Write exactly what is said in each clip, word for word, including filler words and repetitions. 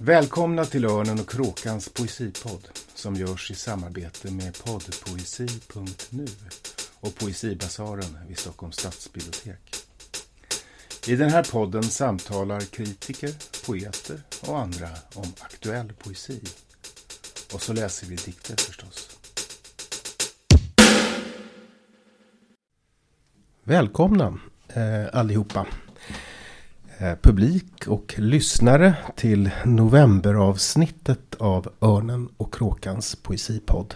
Välkomna till Örnen och Kråkans poesipodd som görs i samarbete med poddpoesi punkt nu och Poesibazaren vid Stockholms stadsbibliotek. I den här podden samtalar kritiker, poeter och andra om aktuell poesi. Och så läser vi dikter förstås. Välkomna eh, allihopa, eh, publik och lyssnare till novemberavsnittet av Örnen och Kråkans poesipodd.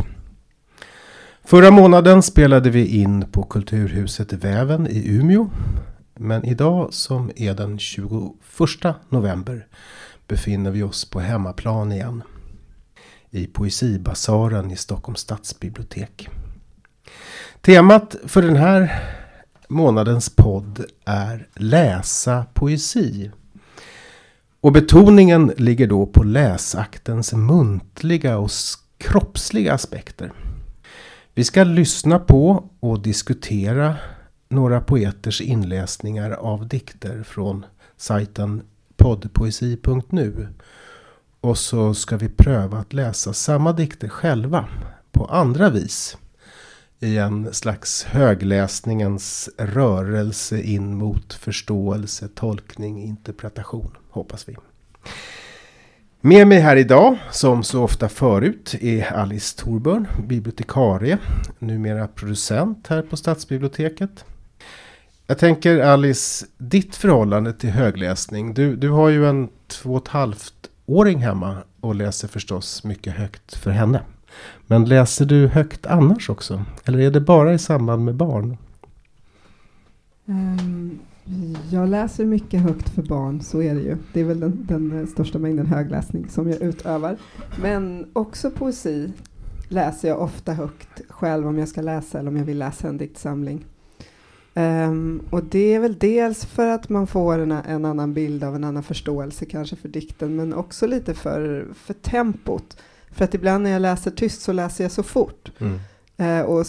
Förra månaden spelade vi in på Kulturhuset Väven i Umeå. Men idag, som är den tjugoförsta november, befinner vi oss på hemmaplan igen. I Poesibazaren i Stockholms stadsbibliotek. Temat för den här månadens podd är läsa poesi. Och betoningen ligger då på läsaktens muntliga och kroppsliga aspekter. Vi ska lyssna på och diskutera några poeters inläsningar av dikter från sajten poddpoesi punkt nu. Och så ska vi pröva att läsa samma dikter själva på andra vis. I en slags högläsningens rörelse in mot förståelse, tolkning, interpretation, hoppas vi. Med mig här idag, som så ofta förut, är Alice Thorburn, bibliotekarie, numera producent här på Stadsbiblioteket. Jag tänker, Alice, ditt förhållande till högläsning. Du, du har ju en två och ett halvt åring hemma och läser förstås mycket högt för henne. Men läser du högt annars också? Eller är det bara i samband med barn? Um, jag läser mycket högt för barn, så är det ju. Det är väl den, den största mängden högläsning som jag utövar. Men också poesi läser jag ofta högt själv om jag ska läsa eller om jag vill läsa en diktsamling. Um, och det är väl dels för att man får en, en annan bild av en annan förståelse kanske för dikten, men också lite för, för tempot. För att ibland när jag läser tyst så läser jag så fort mm. eh, och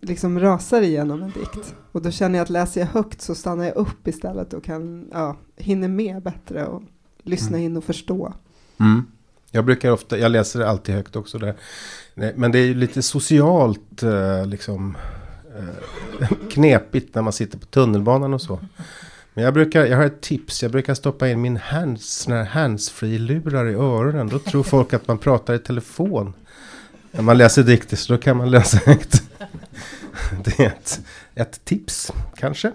liksom rasar igenom en dikt. Och då känner jag att läser jag högt så stannar jag upp istället och kan ja, hinner med bättre och lyssna mm. in och förstå. Mm. Jag brukar ofta, jag läser alltid högt också där. Men det är ju lite socialt eh, liksom eh, knepigt när man sitter på tunnelbanan och så. Men jag brukar, jag har ett tips, jag brukar stoppa in min hands, handsfree-lurar i öronen. Då tror folk att man pratar i telefon. När man läser dikter så då kan man läsa högt. Det är ett, ett tips, kanske.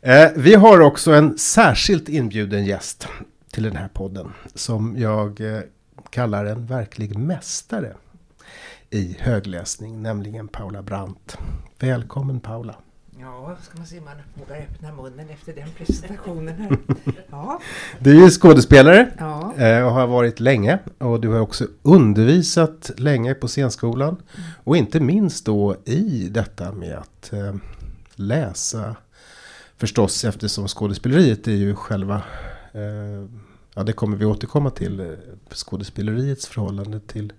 Eh, vi har också en särskilt inbjuden gäst till den här podden. Som jag eh, kallar en verklig mästare i högläsning, nämligen Paula Brandt. Välkommen Paula. Ja, ska man se, man vågar öppna munnen efter den presentationen här. Ja. Du är ju skådespelare ja. och har varit länge. Och du har också undervisat länge på scenskolan. Mm. Och inte minst då i detta med att eh, läsa. Förstås, eftersom skådespeleriet är ju själva... Eh, ja, det kommer vi återkomma till. Eh, skådespeleriets förhållande till...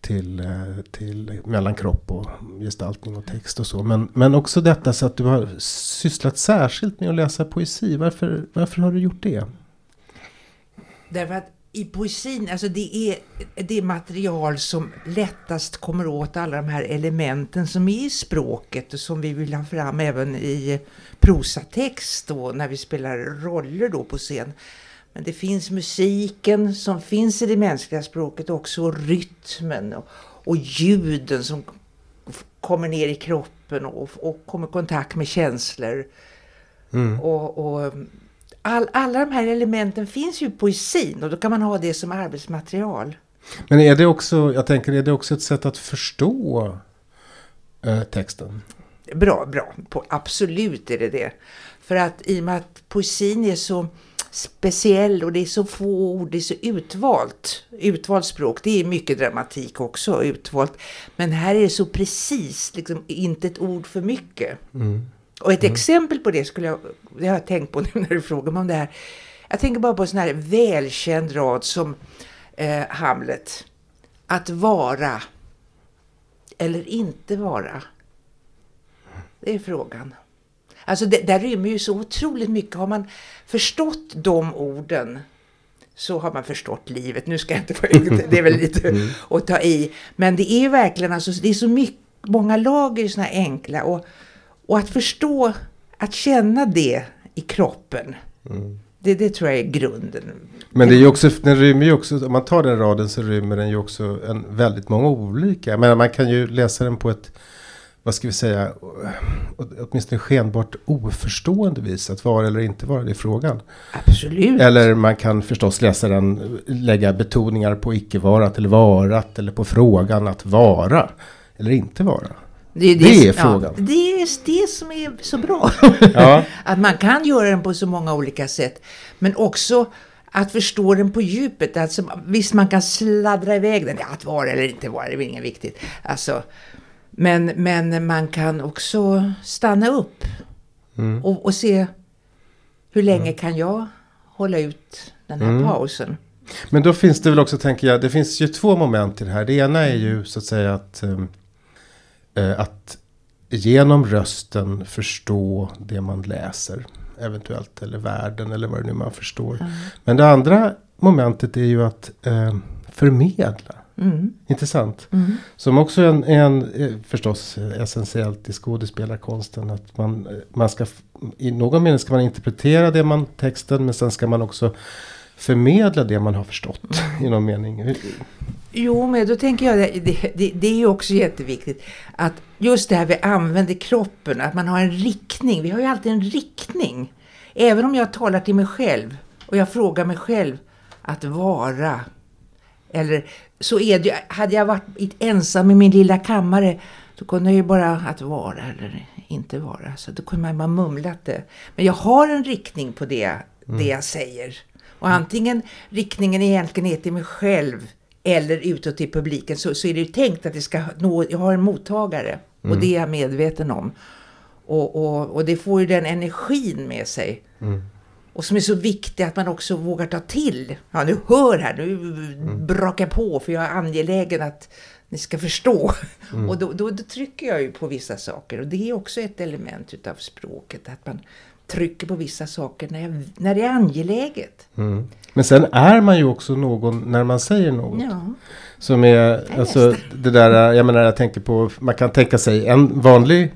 Till, till mellan kropp och gestaltning och text och så. Men, men också detta så att du har sysslat särskilt med att läsa poesi. Varför, varför har du gjort det? Därför att i poesin, alltså det är det material som lättast kommer åt alla de här elementen som är i språket och som vi vill ha fram även i prosatext då, när vi spelar roller då på scen. Men det finns musiken som finns i det mänskliga språket också, och rytmen och, och ljuden som f- kommer ner i kroppen och, och kommer i kontakt med känslor. Mm. Och, och all, alla de här elementen finns ju i poesin och då kan man ha det som arbetsmaterial. Men är det också, jag tänker, är det också ett sätt att förstå eh, texten? Bra, bra. På, absolut är det det. För att i och med att poesin är så... speciell och det är så få ord, det är så utvalt, utvalt språk, det är mycket dramatik också utvalt, men här är det så precis liksom, inte ett ord för mycket mm. och ett mm. exempel på det skulle jag, det har jag tänkt på när du frågar mig om det här, jag tänker bara på en sån här välkänd rad som eh, Hamlet, att vara eller inte vara, det är frågan. Alltså det, där rymmer ju så otroligt mycket. Har man förstått de orden så har man förstått livet. Nu ska jag inte vara, det är väl lite mm. att ta i. Men det är verkligen, alltså, det är så mycket, många lager är såna enkla. Och, och att förstå, att känna det i kroppen. Mm. Det, det tror jag är grunden. Men det är ju också, den rymmer ju också, om man tar den raden så rymmer den ju också en, väldigt många olika. Men man kan ju läsa den på ett, vad ska vi säga, åtminstone skenbart oförstående vis, att vara eller inte vara, det är frågan. Absolut. Eller man kan förstås läsa den, lägga betoningar på icke-varat eller varat, eller på frågan att vara eller inte vara. Det, det, det är frågan. Ja, det är det som är så bra. Ja. Att man kan göra den på så många olika sätt. Men också att förstå den på djupet. Alltså, visst, man kan sladdra iväg den. Ja, att vara eller inte vara, det är inget viktigt. Alltså, men, men man kan också stanna upp. Mm. Och, och se hur länge mm. kan jag hålla ut den här mm. pausen. Men då finns det väl också, tänker jag, det finns ju två moment i det här. Det ena är ju så att säga att... att genom rösten förstå det man läser eventuellt, eller världen eller vad det nu man förstår. Mm. Men det andra momentet är ju att eh, förmedla. Mm. Intressant. Mm. Som också är en, en, förstås essentiellt i skådespelarkonsten, att man, man ska, i någon mening ska man interpretera det man, texten, men sen ska man också förmedla det man har förstått i någon mening. Jo, men då tänker jag, det, det, det är ju också jätteviktigt att just det här vi använder kroppen, att man har en riktning. Vi har ju alltid en riktning. Även om jag talar till mig själv och jag frågar mig själv att vara. Eller så är det, hade jag varit ensam i min lilla kammare, då kunde jag ju bara att vara eller inte vara. Så då kunde man bara mumlat det. Men jag har en riktning på det, det jag säger. Och antingen riktningen egentligen är till mig själv eller utåt till publiken, så, så är det ju tänkt att det ska nå, jag har en mottagare mm. och det är jag medveten om. Och, och, och det får ju den energin med sig. Mm. Och som är så viktigt att man också vågar ta till. Ja, nu hör här, nu mm. brakar på för jag är angelägen att ni ska förstå. Mm. Och då, då, då trycker jag ju på vissa saker, och det är också ett element utav språket, att man trycker på vissa saker när, jag, när det är angeläget. Mm. Men sen är man ju också någon när man säger något. Ja. Som är, alltså det där, jag menar, jag tänker på, man kan tänka sig en vanlig,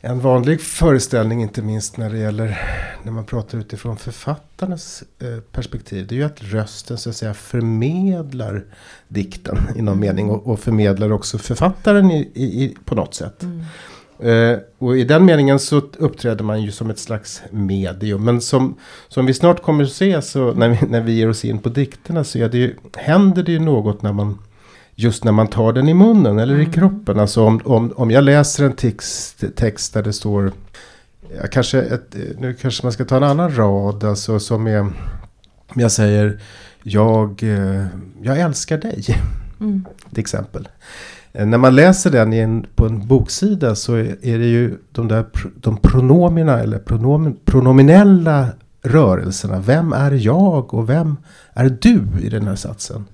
en vanlig föreställning, inte minst när det gäller, när man pratar utifrån författarnas eh, perspektiv, det är ju att rösten så att säga förmedlar dikten i någon mm. mening, och, och förmedlar också författaren i, i, i, på något sätt. Mm. Uh, och i den meningen så uppträder man ju som ett slags medium. Men som, som vi snart kommer att se, så när vi, när vi ger oss in på dikterna, så är det ju, händer det ju något när man, just när man tar den i munnen eller mm. i kroppen. Alltså om, om, om jag läser en text, text där det står, ja, kanske ett, nu kanske man ska ta en annan rad, alltså, som är, jag säger jag, jag älskar dig mm. till exempel. När man läser den i en, på en boksida, så är det ju de där de pronomina eller pronom, pronominella rörelserna. Vem är jag och vem är du i den här satsen?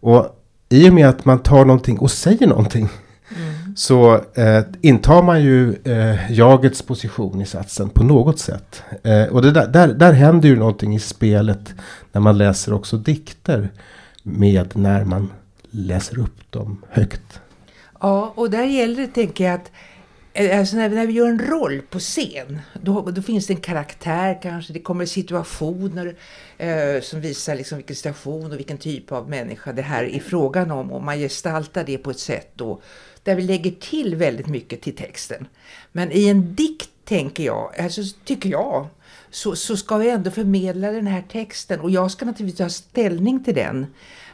Och i och med att man tar någonting och säger någonting mm. så eh, intar man ju eh, jagets position i satsen på något sätt. Eh, och det där, där, där händer ju någonting i spelet när man läser också dikter med när man läser upp dem högt. Ja, och där gäller det, tänker jag, att alltså när, vi, när vi gör en roll på scen, då, då finns det en karaktär kanske, det kommer situationer eh, som visar liksom vilken situation och vilken typ av människa det här är frågan om, och man gestaltar det på ett sätt då, där vi lägger till väldigt mycket till texten. Men i en dikt, tänker jag, alltså, tycker jag, så, så ska vi ändå förmedla den här texten, och jag ska naturligtvis ta ställning till den.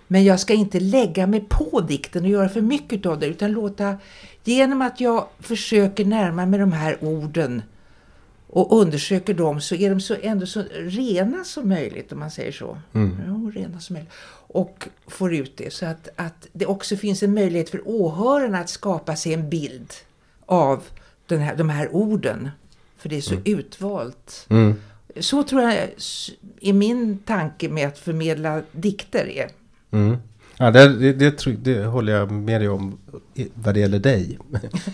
Men jag ska inte lägga mig på dikten och göra för mycket av det, utan låta, genom att jag försöker närma mig de här orden och undersöker dem, så är de så, ändå så rena som möjligt, om man säger så. Mm. Ja, rena som möjligt. Och får ut det så att, att det också finns en möjlighet för åhörarna att skapa sig en bild av den här, de här orden. För det är så mm. utvalt. Mm. Så tror jag är min tanke med att förmedla dikter är. Mm. Ja, det, det, det håller jag med dig om vad det gäller dig.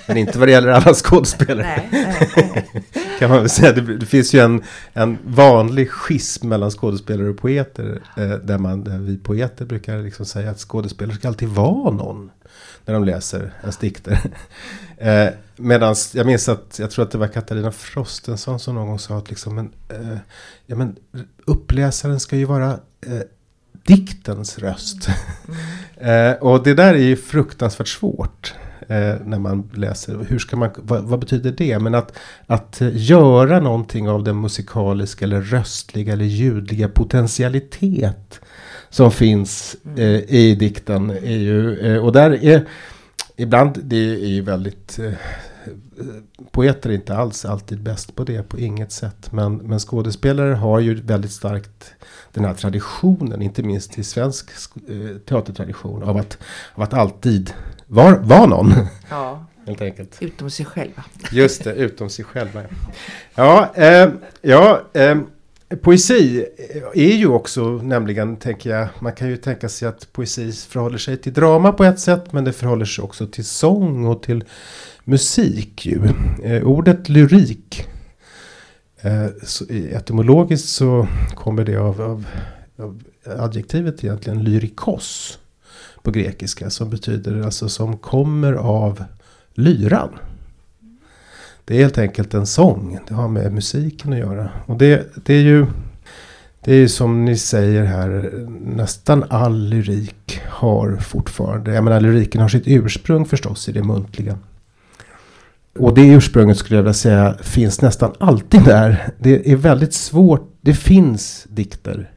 Men inte vad det gäller alla skådespelare. Nej, nej, nej. Kan man väl säga. Det, det finns ju en, en vanlig schism mellan skådespelare och poeter. Eh, där, man, där vi poeter brukar liksom säga att skådespelare ska alltid vara någon. När de läser en dikter. Eh, Medan jag minns att, jag tror att det var Katarina Frostensson som någon gång sa att liksom, men, eh, ja, men, uppläsaren ska ju vara... Eh, diktens röst. Mm. eh, och det där är ju fruktansvärt svårt eh, när man läser. Hur ska man, vad, vad betyder det? Men att, att göra någonting av den musikaliska eller röstliga eller ljudliga potentialitet som finns eh, i dikten är ju, eh, och där är ibland, det är ju väldigt eh, poeter är inte alls alltid bäst på det på inget sätt, men, men skådespelare har ju väldigt starkt den här traditionen, inte minst i svensk sk- teatertradition av att, av att alltid vara var någon, ja. Helt enkelt. Utom sig själva. Just det, utom sig själva. Ja, eh, ja eh, poesi är ju också nämligen, tänker jag, man kan ju tänka sig att poesi förhåller sig till drama på ett sätt, men det förhåller sig också till sång och till musik ju. Eh, ordet lyrik, eh, så etymologiskt så kommer det av, av, av adjektivet egentligen lyrikos på grekiska, som betyder alltså som kommer av lyran. Det är helt enkelt en sång, det har med musiken att göra. Och det, det är ju det är ju som ni säger här, nästan all lyrik har fortfarande, jag menar lyriken har sitt ursprung förstås i det muntliga. Och det ursprunget skulle jag vilja säga finns nästan alltid där. Det är väldigt svårt. Det finns dikter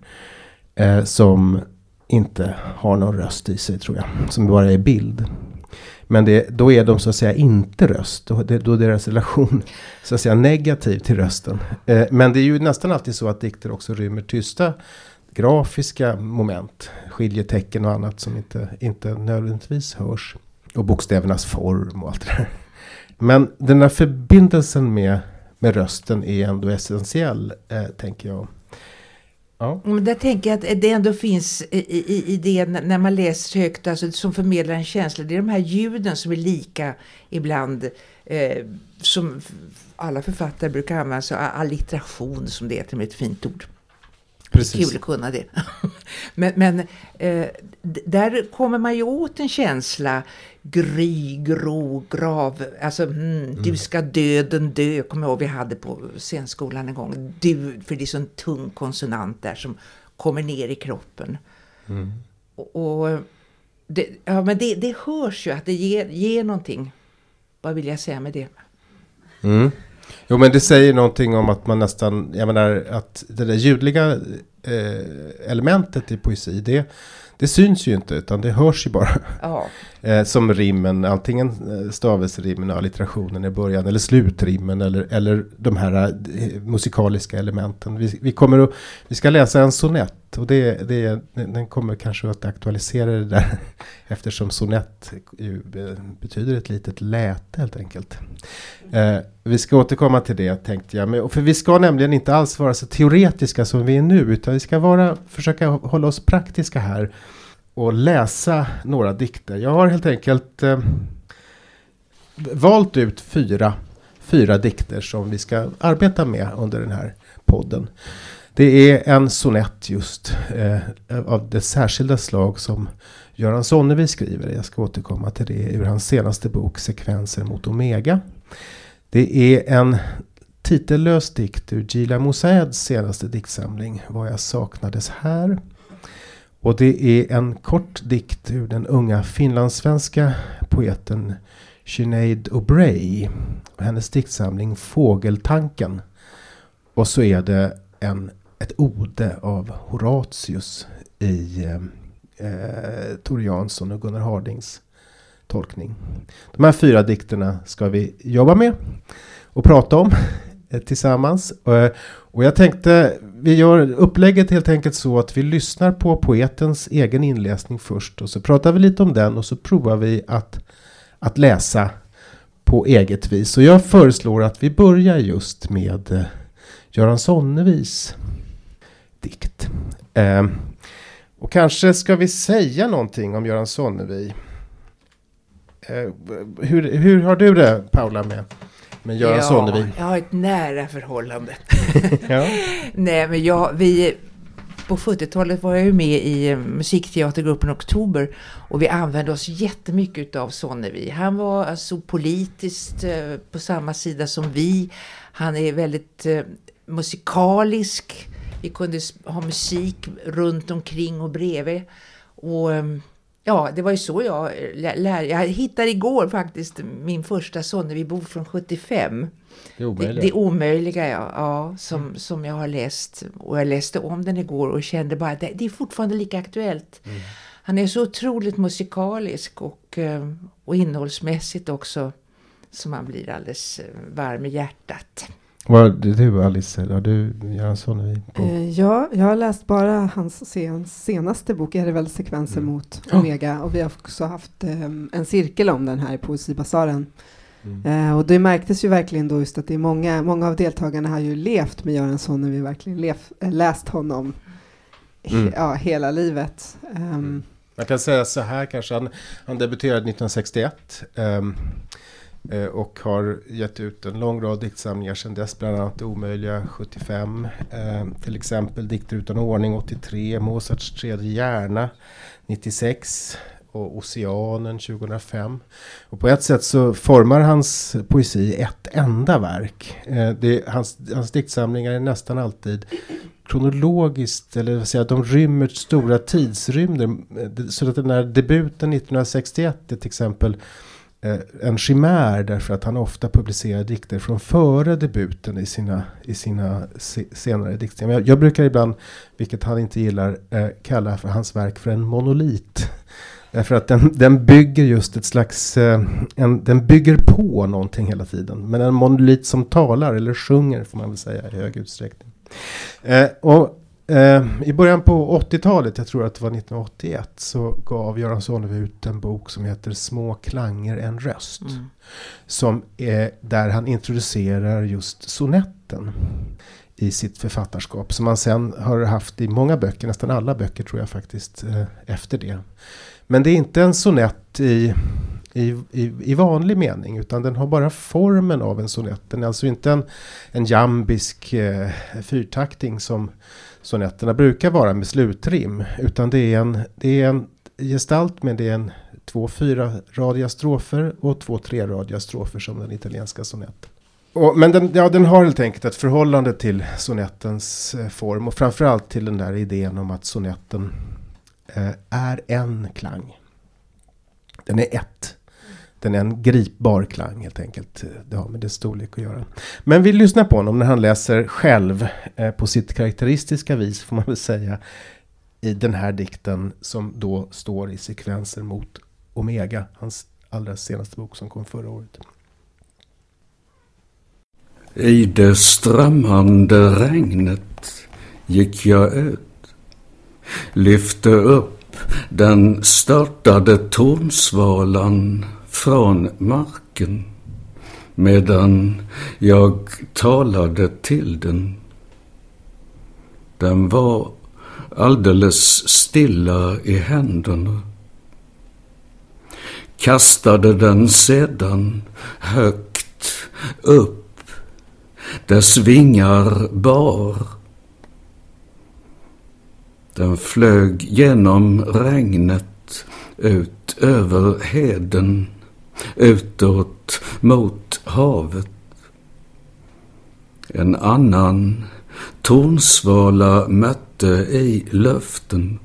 eh, som inte har någon röst i sig, tror jag. Som bara är bild. Men det, då är de så att säga inte röst. Då, det, då är deras relation så att säga negativ till rösten. Eh, men det är ju nästan alltid så att dikter också rymmer tysta grafiska moment. Skiljetecken och annat som inte, inte nödvändigtvis hörs. Och bokstävernas form och allt det där. Men den här förbindelsen med, med rösten är ändå essentiell, eh, tänker jag. Ja. Men där tänker jag att det ändå finns i, i, i det när man läser högt, alltså, som förmedlar en känsla. Det är de här ljuden som är lika ibland, eh, som alla författare brukar använda, så allitteration som det heter, med ett fint ord. Precis. Kul att kunna det. men men eh, där kommer man ju åt en känsla, gry, grå, grav, alltså mm, mm. du ska döden dö, kommer jag ihåg vi hade på scenskolan en gång, du, för det är så en tung konsonant där som kommer ner i kroppen. Mm. Och, och det, ja, men det, det hörs ju att det ger, ger någonting. Vad vill jag säga med det? Mm. Jo, men det säger någonting om att man nästan, jag menar att det där ljudliga eh, elementet i poesi, det, det syns ju inte utan det hörs ju bara. Oh. eh, som rimmen, antingen stavelsrimmen och allitterationen i början eller slutrimmen eller, eller de här eh, musikaliska elementen. Vi, vi, kommer att, vi ska läsa en sonett och det, det, den kommer kanske att aktualisera det där eftersom sonett ju betyder ett litet läte helt enkelt. Eh, vi ska återkomma till det, tänkte jag. Men, för vi ska nämligen inte alls vara så teoretiska som vi är nu, utan vi ska vara, försöka hålla oss praktiska här och läsa några dikter. Jag har helt enkelt eh, valt ut fyra, fyra dikter som vi ska arbeta med under den här podden. Det är en sonett just eh, av det särskilda slag som Göran Sonnevi skriver. Jag ska återkomma till det ur hans senaste bok Sekvenser mot Omega. Det är en titellös dikt ur Jila Mossaeds senaste diktsamling Vad jag saknades här. Och det är en kort dikt ur den unga finlandssvenska poeten Sinéad O'Brey och hennes diktsamling Fågeltanken. Och så är det en, ett ode av Horatius i eh, Tore Janson och Gunnar Hardings tolkning. De här fyra dikterna ska vi jobba med och prata om eh, tillsammans. Och, och jag tänkte, vi gör upplägget helt enkelt så att vi lyssnar på poetens egen inläsning först och så pratar vi lite om den och så provar vi att, att läsa på eget vis. Och jag föreslår att vi börjar just med eh, Göran Sonnevis dikt. Eh, Och kanske ska vi säga någonting om Göran Sonnevi. Eh, hur, hur har du det, Paula, med, med Göran ja, Sonnevi? Jag har ett nära förhållande. ja. Nej, men jag, vi... På sjuttiotalet var jag ju med i musikteatergruppen Oktober och vi använde oss jättemycket av Sonnevi. Han var alltså politiskt på samma sida som vi. Han är väldigt musikalisk. Vi kunde ha musik runt omkring och bredvid. Och ja, det var ju så jag lärde. Jag hittade igår faktiskt min första Sonnevi-bok från sjuttiofem. Det omöjliga, det, det omöjliga ja, ja, som, mm. som jag har läst. Och jag läste om den igår och kände bara att det, det är fortfarande lika aktuellt. Mm. Han är så otroligt musikalisk och, och innehållsmässigt också. Så man blir alldeles varm i hjärtat. Vad är du, Alice? Har du Göran Sonnevi? Ja, jag har läst bara hans senaste bok. Är det väl Sekvenser mm. mot Omega. Oh. Och vi har också haft en cirkel om den här i Poesibazaren. Mm. Eh, och det märktes ju verkligen då just att det är många, många av deltagarna har ju levt med Göran Sonnevi, vi verkligen lef, äh, läst honom he, mm. ja, hela livet. Um, mm. Man kan säga så här kanske, han, han debuterade nittonhundrasextioett um, eh, och har gett ut en lång rad diktsamlingar sedan dess, bland annat Omöjliga sjuttiofem, eh, till exempel Dikter utan ordning åttiotre, Mozarts tredje hjärna nittiosex. Och Oceanen tjugohundrafem. Och på ett sätt så formar hans poesi ett enda verk. Eh, det, hans, hans diktsamlingar är nästan alltid kronologiskt, eller vad säger, de rymmer stora tidsrymder. Så att den här debuten nittonhundrasextioett är till exempel eh, en chimär, därför att han ofta publicerar dikter från före debuten i sina, i sina se, senare diktsamlingar. Jag, jag brukar ibland, vilket han inte gillar, eh, kalla för hans verk för en monolit. Därför att den, den bygger just ett slags, eh, en, den bygger på någonting hela tiden. Men en monolit som talar eller sjunger, får man väl säga, i hög utsträckning. Eh, och, eh, i början på åttiotalet, jag tror att det var nittonhundraåttioett, så gav Göran Sonnevi ut en bok som heter Små klanger, en röst. Mm. Som är, där han introducerar just sonetten i sitt författarskap. Som man sen har haft i många böcker, nästan alla böcker tror jag faktiskt, eh, efter det. Men det är inte en sonett i, i, i, i vanlig mening, utan den har bara formen av en sonett. Den är alltså inte en, en jambisk eh, fyrtakting som sonetterna brukar vara med slutrim. Utan det är en, det är en gestalt, men det är en två fyra radiga strofer och två tre radiga strofer som den italienska sonetten. Och, men den, ja, den har helt enkelt ett förhållande till sonettens eh, form och framförallt till den där idén om att sonetten är en klang. Den är ett. Den är en gripbar klang helt enkelt. Det har med dess storlek att göra. Men vi lyssnar på honom när han läser själv eh, på sitt karaktäristiska vis, får man väl säga, i den här dikten som då står i Sekvenser mot Omega, hans allra senaste bok som kom förra året. I det strömmande regnet gick jag ut, lyfte upp den störtade tornsvalan från marken, medan jag talade till den. Den var alldeles stilla i händerna. Kastade den sedan högt upp, dess vingar bar. Den flög genom regnet, ut över heden, utåt mot havet. En annan tornsvala mötte i luften.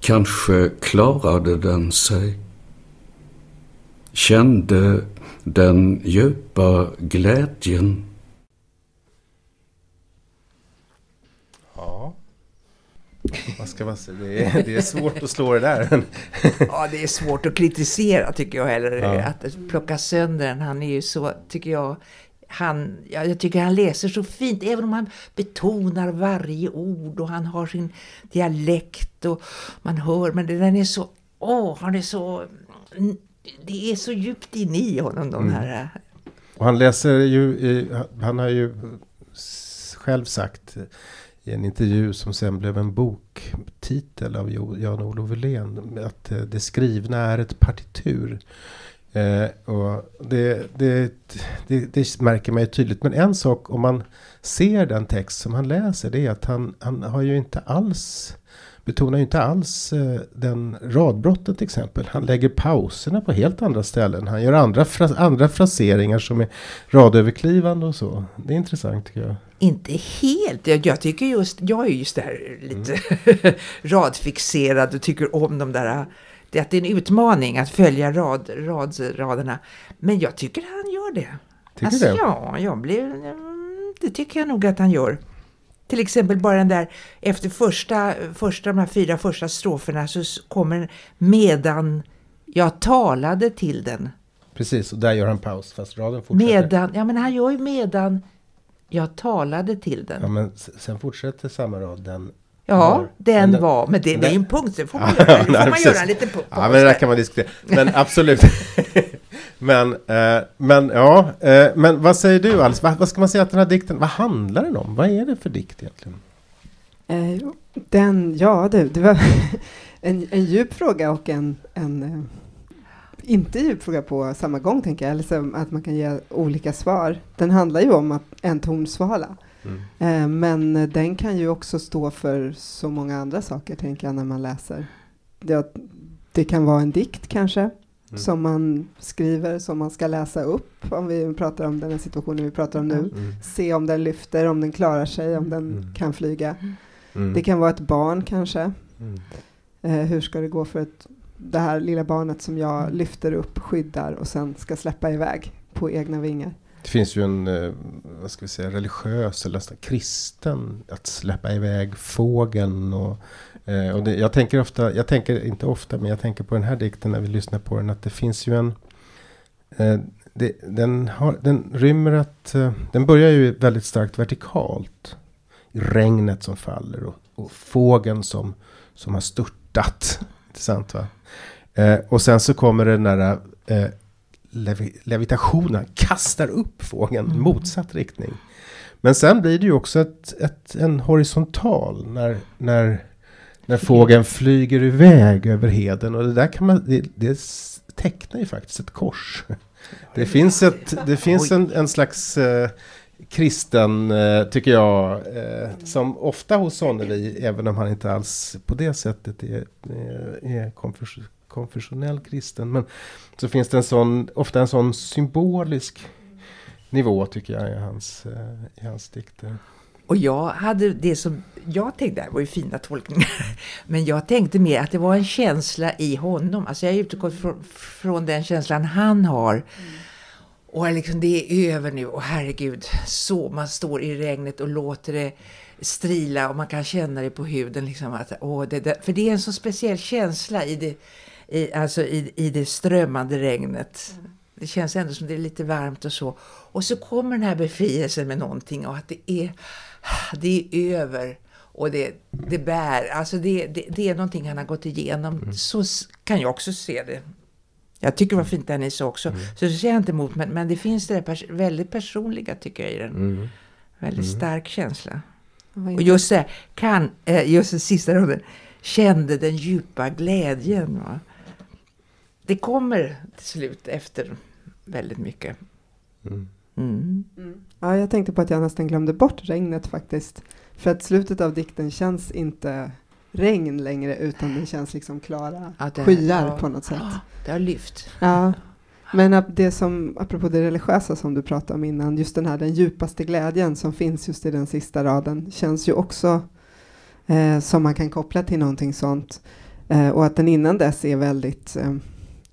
Kanske klarade den sig. Kände den djupa glädjen. Vad ska man säga? Det är, det är svårt att slå det där. Ja, det är svårt att kritisera tycker jag heller. Ja. Att plocka sönder den. Han är ju så, tycker jag, han, jag tycker han läser så fint. Även om han betonar varje ord och han har sin dialekt och man hör. Men den är så, åh, han är så, det är så djupt in i honom de här. Mm. Och han läser ju, han har ju själv sagt i en intervju som sen blev en boktitel av Jan-Olof Hullén, att det skrivna är ett partitur. Eh, och det, det, det, det märker man ju tydligt. Men en sak om man ser den text som han läser, det är att han, han har ju inte alls, betonar ju inte alls eh, den radbrottet till exempel. Han lägger pauserna på helt andra ställen. Han gör andra, fras, andra fraseringar som är radöverklivande och så. Det är intressant tycker jag. Inte helt. Jag, jag tycker just, jag är just där lite mm. radfixerad och tycker om de där, att det är en utmaning att följa rad, rad, raderna. Men jag tycker han gör det. Tycker alltså, det? Ja, jag blir, det tycker jag nog att han gör. Till exempel bara den där, efter första, första de här fyra första stroferna så kommer medan jag talade till den. Precis, och där gör han paus fast raden fortsätter. Medan, ja men han gör ju medan jag talade till den. Ja men sen fortsätter samma rad den. Ja, den, den var, men det, det är en punkt, det får man ja, göra, det får nej, man göra en liten punkt. Ja, men det där kan man diskutera, men absolut. men, eh, men ja, eh, men vad säger du Alice, vad, vad ska man säga att den här dikten, vad handlar den om? Vad är det för dikt egentligen? Eh, den, ja du, det var en, en djup fråga och en, en inte djup fråga på samma gång tänker jag, eller så att man kan ge olika svar. Den handlar ju om att en tonsvala. Mm. Men den kan ju också stå för så många andra saker tänker jag när man läser. Det, det kan vara en dikt kanske mm. som man skriver, som man ska läsa upp om vi pratar om den här situationen vi pratar om nu. Mm. Se om den lyfter, om den klarar sig, om den mm. kan flyga. Mm. Det kan vara ett barn kanske. Mm. Eh, hur ska det gå för ett, det här lilla barnet som jag lyfter upp, skyddar och sen ska släppa iväg på egna vingar. Det finns ju en, vad ska vi säga, religiös eller nästan kristen att släppa iväg fågeln. Och, och det, jag tänker ofta, jag tänker inte ofta, men jag tänker på den här dikten när vi lyssnar på den, att det finns ju en, det, den, har, den rymmer att, den börjar ju väldigt starkt vertikalt. Regnet som faller och, och fågeln som, som har störtat. Intressant va? Och sen så kommer den där Levi- levitationen kastar upp fågeln mm. motsatt riktning. Men sen blir det ju också ett, ett, en horisontal när, när, när fågeln flyger iväg över heden. Och det där kan man, det, det tecknar ju faktiskt ett kors. Det finns, ett, det finns en, en slags eh, kristen eh, tycker jag eh, som ofta hos Sonnevi, även om han inte alls på det sättet är, är, är konfessionell konfessionell kristen, men så finns det en sån, ofta en sån symbolisk nivå tycker jag i hans, i hans dikter. Och jag hade det som jag tänkte, det var ju fina tolkningar, men jag tänkte mer att det var en känsla i honom, alltså jag utgått från, från den känslan han har mm. och liksom det är över nu och herregud, så man står i regnet och låter det strila och man kan känna det på huden liksom att, åh, det, det, för det är en så speciell känsla i det I, alltså i, i det strömmande regnet. Mm. Det känns ändå som det är lite varmt och så. Och så kommer den här befrielsen med någonting och att det är det är över och det, det bär. Alltså det, det, det är någonting han har gått igenom. Mm. Så kan jag också se det. Jag tycker det var fint där ni sa också. Mm. Så ser jag inte emot, men, men det finns det där pers- väldigt personliga tycker jag i den. Mm. Väldigt mm. stark känsla. Och just det, kan, just den sista raden kände den djupa glädjen va? Det kommer till slut efter väldigt mycket. Mm. Mm. Mm. Ja, jag tänkte på att jag nästan glömde bort regnet faktiskt. För att slutet av dikten känns inte regn längre utan det känns liksom klara ja, det, skyar ja, på något sätt. Ja, det har lyft. Ja. Men det som, apropå det religiösa som du pratade om innan, just den här den djupaste glädjen som finns just i den sista raden känns ju också eh, som man kan koppla till någonting sånt. Eh, och att den innan dess är väldigt... Eh,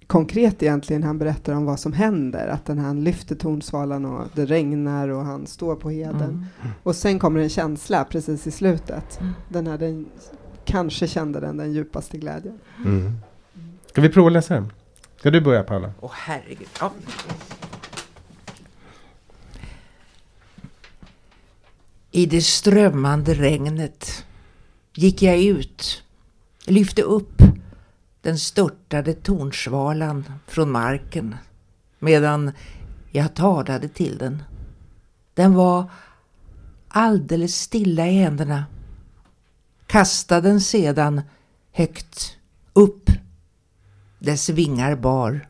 konkret egentligen, han berättar om vad som händer. Att den här lyfter tonsvalan och det regnar och han står på heden. Mm. Och sen kommer en känsla precis i slutet. Mm. Den här, den, kanske kände den den djupaste glädjen. Mm. Ska vi prova att läsa den? Ska du börja Paula? Åh oh, herregud. Ja. I det strömmande regnet gick jag ut. Lyfte upp. Den störtade tornsvalan från marken medan jag talade till den. Den var alldeles stilla i händerna kasta den sedan högt upp. Dess vingar bar.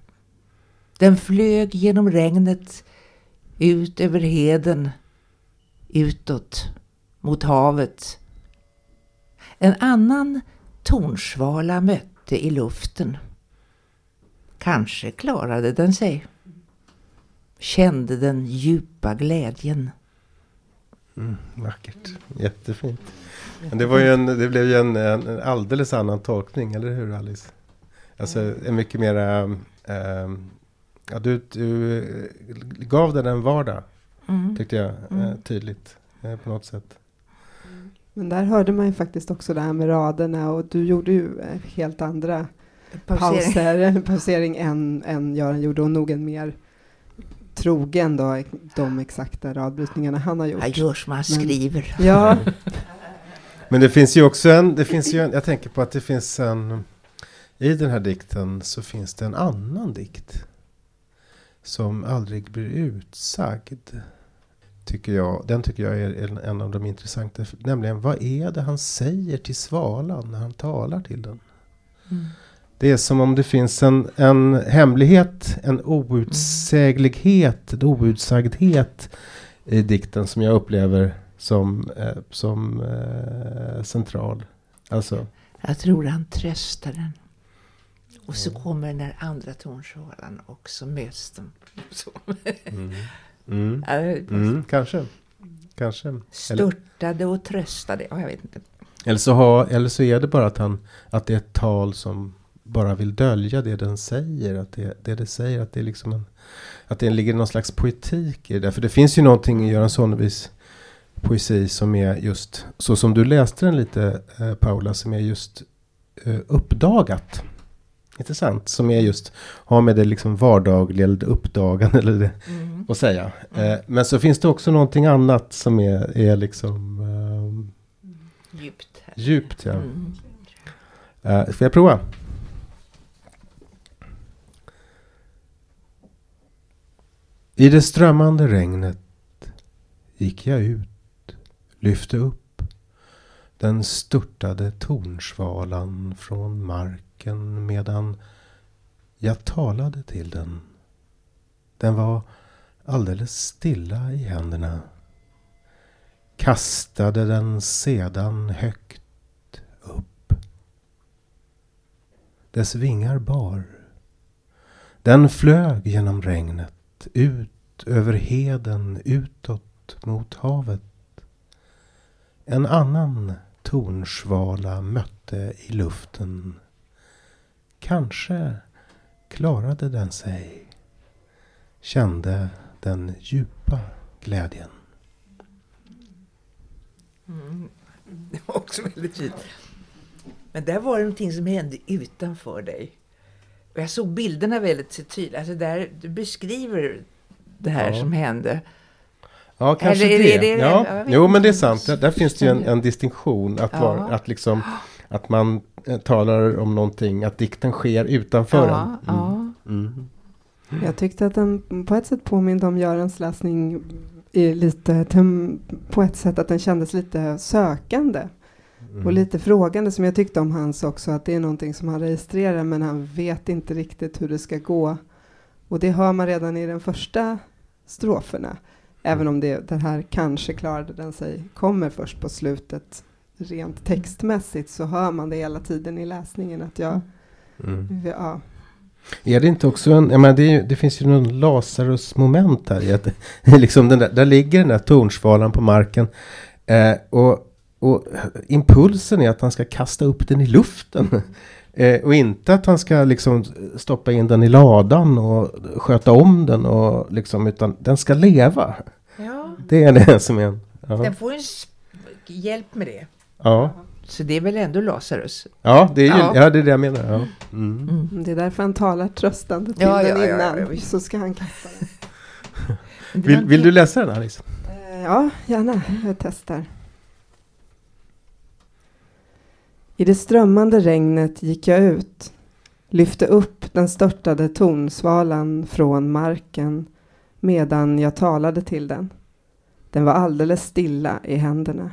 Den flög genom regnet, ut över heden, utåt, mot havet. En annan tornsvala mötte i luften. Kanske klarade den sig. Kände den djupa glädjen. Mm, vackert, jättefint. Men det var ju en, det blev ju en, en alldeles annan tolkning, eller hur, Alice? Alltså en mycket mera... Äh, ja, du, du gav den en vardag, mm. tyckte jag, mm. tydligt på något sätt. Men där hörde man ju faktiskt också det här med raderna, och du gjorde ju helt andra pausering. pauser, pausering än, än Göran gjorde, och nog en mer trogen då, de exakta radbrytningarna han har gjort. Han gör som han skriver. Ja. Men det finns ju också en, det finns ju en, jag tänker på att det finns en, i den här dikten så finns det en annan dikt som aldrig blir utsagd, tycker jag. Den tycker jag är en, en av de intressanta. Nämligen, vad är det han säger till svalan när han talar till den? Mm. Det är som om det finns en, en hemlighet, en outsäglighet, en outsagdhet i dikten som jag upplever som, eh, som eh, central. Alltså. Jag tror han tröstar den. Och så kommer den där andra tornsvalan och så möts de. Så. Mm. Mm. Mm. Kanske. Kanske. Störtade och tröstade. Ja, jag vet inte. Eller så, ha, eller så är det bara att, han, att det är ett tal som bara vill dölja det den säger. Att det, det, det säger, att det är liksom en, att det ligger någon slags poetik i det där. För det finns ju någonting i Göran Sonnevis poesi som är just, så som du läste den lite, eh, Paula, som är just eh, uppdagat. Intressant, som är just har med det liksom vardagliga eller uppdagen eller det mm. att säga. Mm. Eh, men så finns det också någonting annat som är, är liksom eh, djupt. Här. Djupt, ja. Mm. Eh, får jag prova? I det strömmande regnet gick jag ut, lyfte upp den störtade tornsvalan från mark. Medan jag talade till den. Den var alldeles stilla i händerna. Kastade den sedan högt upp. Dess vingar bar. Den flög genom regnet, ut över heden, utåt mot havet. En annan tornsvala mötte i luften. Kanske klarade den sig, kände den djupa glädjen. Mm. Det var också väldigt fint. Men där var det någonting som hände utanför dig. Och jag såg bilderna väldigt tydligt. Alltså där du beskriver det här ja. som hände. Ja, kanske Eller, det. Är det, är det ja. Ja, jo, men det är sant. Där, där finns det ju en, en distinktion att, ja. vara, att liksom... Att man talar om någonting, att dikten sker utanför ja, en. Ja. Mm. Mm. Jag tyckte att den på ett sätt påminner om Görans läsning i lite, på ett sätt att den kändes lite sökande mm. och lite frågande, som jag tyckte om hans också, att det är någonting som han registrerar men han vet inte riktigt hur det ska gå, och det hör man redan i den första stroferna mm. även om det, det här kanske klarade den sig kommer först på slutet. Rent textmässigt så hör man det hela tiden i läsningen att jag... Mm. Ja. Är det inte också en... Jag menar, det, är, det finns ju någon Lazarus-moment här. Att, liksom den där, där ligger den där tornsvalan på marken. Eh, och, och impulsen är att han ska kasta upp den i luften. Eh, och inte att han ska liksom stoppa in den i ladan och sköta om den. Och liksom, utan den ska leva. Ja. Det är det som är en... Ja. Den får ju hjälp med det. Ja. Så det är väl ändå Lazarus? Ja, det är, ja. Ja, det, är det jag menar. Ja. Mm. Mm. Det är därför han talar tröstande till ja, den ja, innan. Ja, ja, så ska han kasta den. vill, någonting... vill du läsa den, Alice? Uh, ja, gärna. Jag testar. I det strömmande regnet gick jag ut. Lyfte upp den störtade tornsvalan från marken medan jag talade till den. Den var alldeles stilla i händerna.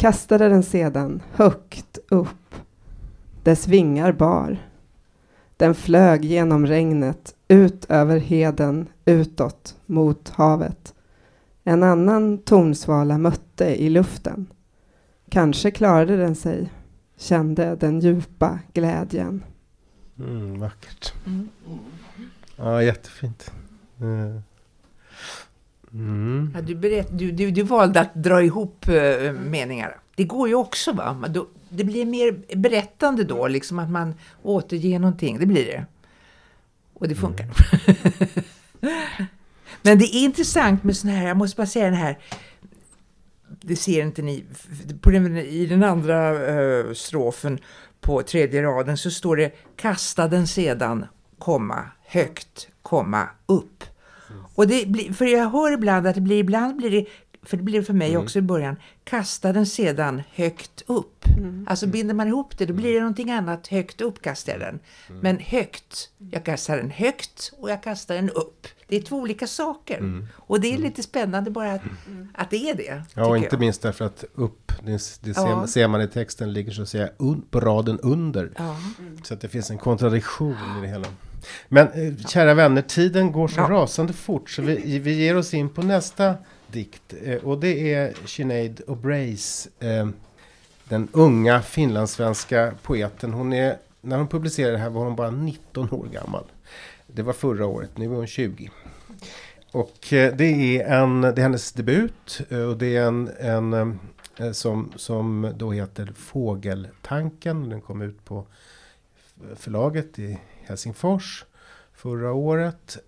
kastade den sedan högt upp. Dess vingar bar. Den flög genom regnet, ut över heden, utåt, mot havet. En annan tornsvala mötte i luften. Kanske klarade den sig. Kände den djupa glädjen. Mm, vackert. Mm. Ja, jättefint. Mm. Mm. Ja, du, berätt, du, du, du valde att dra ihop uh, meningar. Det går ju också, va? Då, det blir mer berättande då, liksom att man återger någonting. Det blir det. Och det funkar. Mm. Men det är intressant med sån här, jag måste bara säga den här, det ser inte ni, på den, i den andra uh, strofen på tredje raden så står det kasta den sedan, komma, högt, komma, upp. Mm. Och det blir, för jag hör ibland att det blir, ibland blir det, för det blir för mig mm. också i början, kasta den sedan högt upp. Mm. Alltså binder man ihop det, då blir det någonting annat, högt upp kastar den. Mm. Men högt, jag kastar den högt och jag kastar den upp. Det är två olika saker. Mm. Och det är lite spännande bara att, mm. att det är det. Ja, och inte jag. minst därför att upp, det, det ser, ja. ser man i texten, ligger så att säga un, på raden under. Ja. Mm. Så att det finns en kontradiktion i det hela. Men eh, kära ja. vänner, tiden går så ja. rasande fort så vi, vi ger oss in på nästa dikt. Eh, och det är Sinéad O'Breys, eh, den unga finlandssvenska poeten. Hon är, när hon publicerade det här var hon bara nitton år gammal. Det var förra året, nu är hon tjugo. Och det är, en, det är hennes debut och det är en, en som, som då heter Fågeltanken. Den kom ut på förlaget i Helsingfors förra året.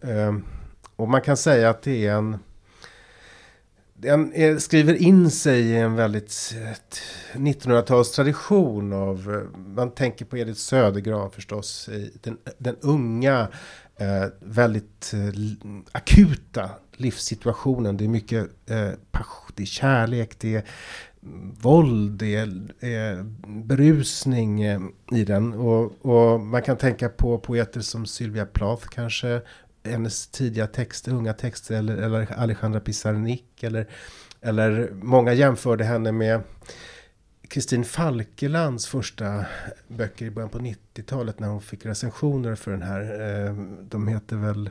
Och man kan säga att det är en... Den skriver in sig i en väldigt nittonhundratals tradition av, man tänker på Edith Södergran förstås, den, den unga, väldigt akuta livssituationen. Det är mycket passion, det är kärlek, det är våld, det är berusning i den. Och, och man kan tänka på poeter som Sylvia Plath kanske, hennes tidiga texter, unga texter, eller, eller Alejandra Pizarnik eller, eller många jämförde henne med Kristin Falkelands första böcker i början på nittiotalet när hon fick recensioner för den här. De heter väl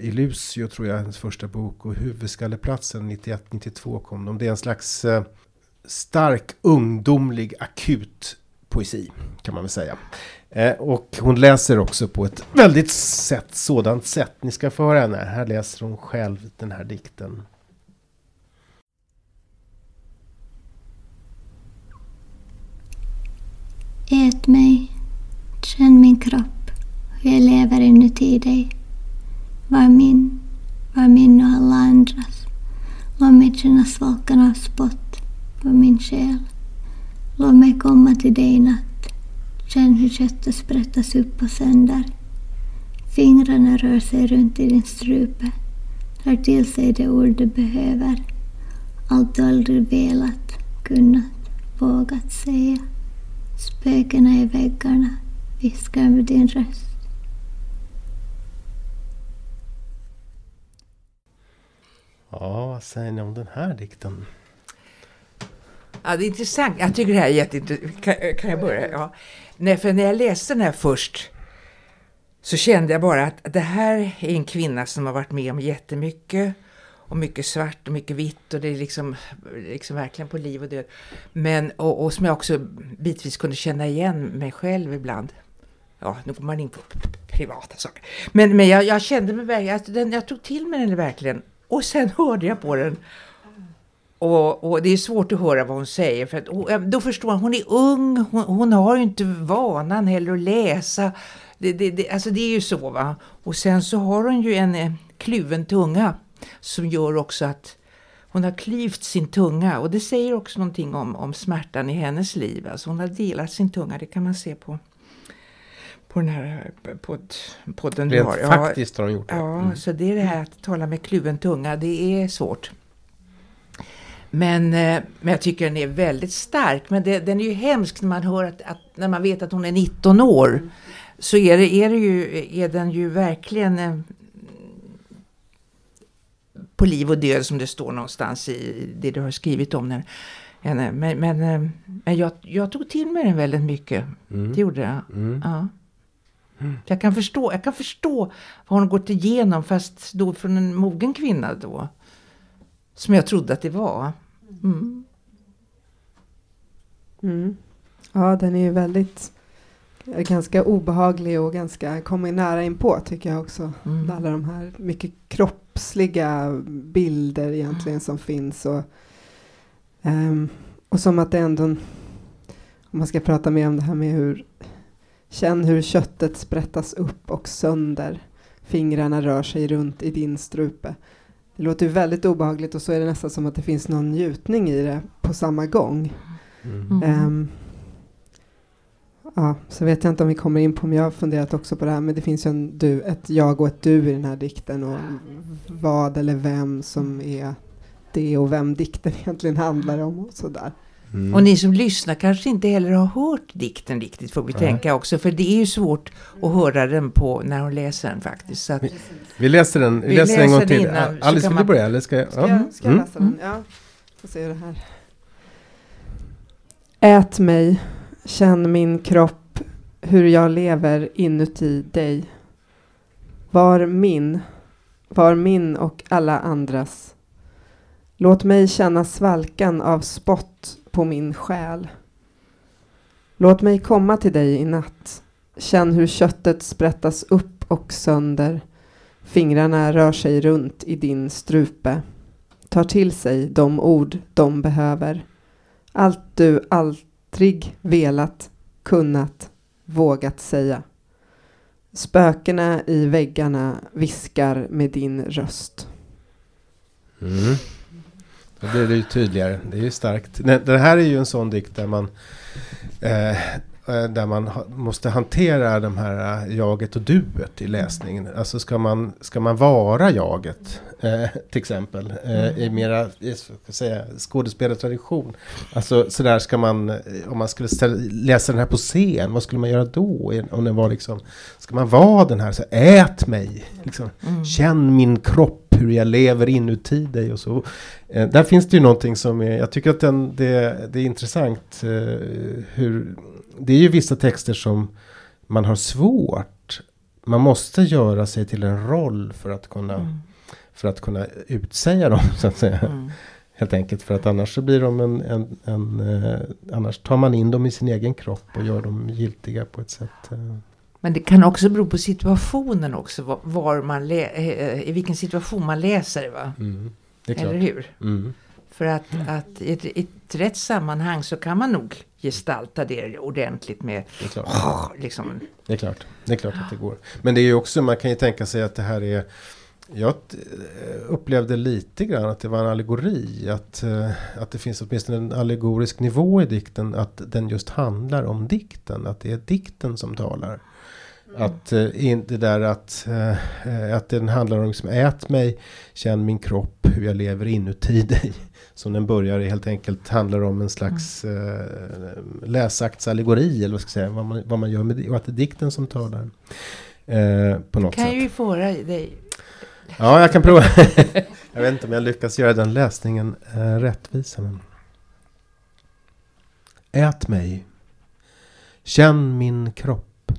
i Lusio tror jag, hennes första bok, och Huvudskalleplatsen nittioett nittiotvå kom de. Det är en slags stark, ungdomlig, akut poesi kan man väl säga. Eh, och hon läser också på ett väldigt sätt, sådant sätt. Ni ska få höra henne. Här läser hon själv den här dikten. Ät mig, känn min kropp, hur jag lever inuti dig. Var min, var min och alla andras. Låt mig känna svalkan av spott på min själ. Låt mig komma till dig i natt. Känn hur köttet sprättas upp och sönder. Fingrarna rör sig runt i din strupe. Hör till sig det ord du behöver. Allt du aldrig velat, kunnat, vågat säga. Spökena i väggarna viskar med din röst. Ja, vad säger ni om den här dikten? Ja, det är intressant. Jag tycker det här är jätteintressant. Kan, kan jag börja? Ja. Nej, för när jag läste den här först så kände jag bara att det här är en kvinna som har varit med om jättemycket. Och mycket svart och mycket vitt. Och det är liksom, liksom verkligen på liv och död. Men, och, och som jag också bitvis kunde känna igen mig själv ibland. Ja, nu kommer man in på privata saker. Men, men jag, jag kände mig verkligen, alltså den, jag tog till mig den verkligen. Och sen hörde jag på den. Och, och det är svårt att höra vad hon säger. För att, då förstår man, hon är ung. Hon, hon har ju inte vanan heller att läsa. Det, det, det, alltså det är ju så, va. Och sen så har hon ju en eh, kluven tunga. Som gör också att hon har klyvt sin tunga. Och det säger också någonting om, om smärtan i hennes liv. Alltså hon har delat sin tunga. Det kan man se på, på den här podden du har. Faktiskt har hon gjort det. Ja, mm. Så det är det här att tala med kluven tunga. Det är svårt. Men, men jag tycker den är väldigt stark. Men det, den är ju hemsk när man hör att, att när man vet att hon är nitton år. Mm. Så är, det, är, det ju, är den ju verkligen eh, på liv och död som det står någonstans i det du har skrivit om den. henne. Men, men, men jag, jag tog till mig den väldigt mycket. Mm. Det gjorde jag. Mm. Ja. Mm. Jag kan förstå, jag kan förstå vad hon gått igenom, fast då från en mogen kvinna då. Som jag trodde att det var. Mm. Mm. Ja, den är ju väldigt ganska obehaglig och ganska kommer nära inpå, tycker jag också. Mm. Alla de här mycket kroppsliga bilder egentligen som finns, och um, och som att det ändå, om man ska prata mer om det här med hur känn hur köttet sprättas upp och sönder, fingrarna rör sig runt i din strupe. Det låter ju väldigt obehagligt, och så är det nästan som att det finns någon njutning i det på samma gång. Mm. Um, ja, så vet jag inte om vi kommer in på, men jag har funderat också på det här, men det finns ju en du, ett jag och ett du i den här dikten, och vad eller vem som är det och vem dikten egentligen handlar om och sådär. Mm. Och ni som lyssnar kanske inte heller har hört dikten riktigt, får vi ja. tänka också, för det är ju svårt att höra den på när hon läser den faktiskt. Så att vi, vi läser den, vi vi läser den en gång till. Innan, Alice, vill du börja? Eller ska jag, ska jag, ska jag läsa mm. den? Ja, får se det här. Ät mig, känn min kropp, hur jag lever inuti dig. Var min, var min och alla andras. Låt mig känna svalkan av spott på min själ. Låt mig komma till dig i natt. Känn hur köttet sprättas upp och sönder. Fingrarna rör sig runt i din strupe. Tar till sig de ord de behöver. Allt du aldrig velat, kunnat, vågat säga. Spökena i väggarna viskar med din röst. Mm. Då blir det ju tydligare. Det är ju starkt. Det här är ju en sån dikt där man, eh, där man måste hantera de här jaget och duet i läsningen. Alltså ska man, ska man vara jaget eh, till exempel eh, i mera säga, skådespelartradition. Alltså så där ska man, om man skulle ställa, läsa den här på scen, vad skulle man göra då? Om det var liksom, ska man vara den här så ät mig, liksom, mm. känn min kropp, hur jag lever inuti dig och så. Eh, där finns det ju någonting som är, jag tycker att den, det, det är intressant eh, hur, det är ju vissa texter som man har svårt, man måste göra sig till en roll för att kunna mm. för att kunna utsäga dem, så att säga. Mm. Helt enkelt, för att annars så blir de en, en, en eh, annars tar man in dem i sin egen kropp och gör dem giltiga på ett sätt. Eh. Men det kan också bero på situationen också, var man lä- i vilken situation man läser, va? Mm, det är klart. Eller hur? Mm. För att, att i, ett, i ett rätt sammanhang så kan man nog gestalta det ordentligt med... Det är klart. Oh, liksom. Det är klart. Det är klart att det går. Men det är ju också, man kan ju tänka sig att det här är... Jag upplevde lite grann att det var en allegori, att, att det finns åtminstone en allegorisk nivå i dikten, att den just handlar om dikten, att det är dikten som talar. Att in, det där att, att den handlar om liksom, ät mig, känn min kropp, hur jag lever inuti dig. Som den börjar helt enkelt handlar om en slags mm. äh, läsaktsallegori, eller vad ska jag säga, vad man, vad man gör med det, och att det är dikten som talar äh, på något kan sätt. Kan ju få dig. Ja, jag kan prova. Jag vet inte om jag lyckas göra den läsningen äh, rättvisa. Men. Ät mig, känn min kropp,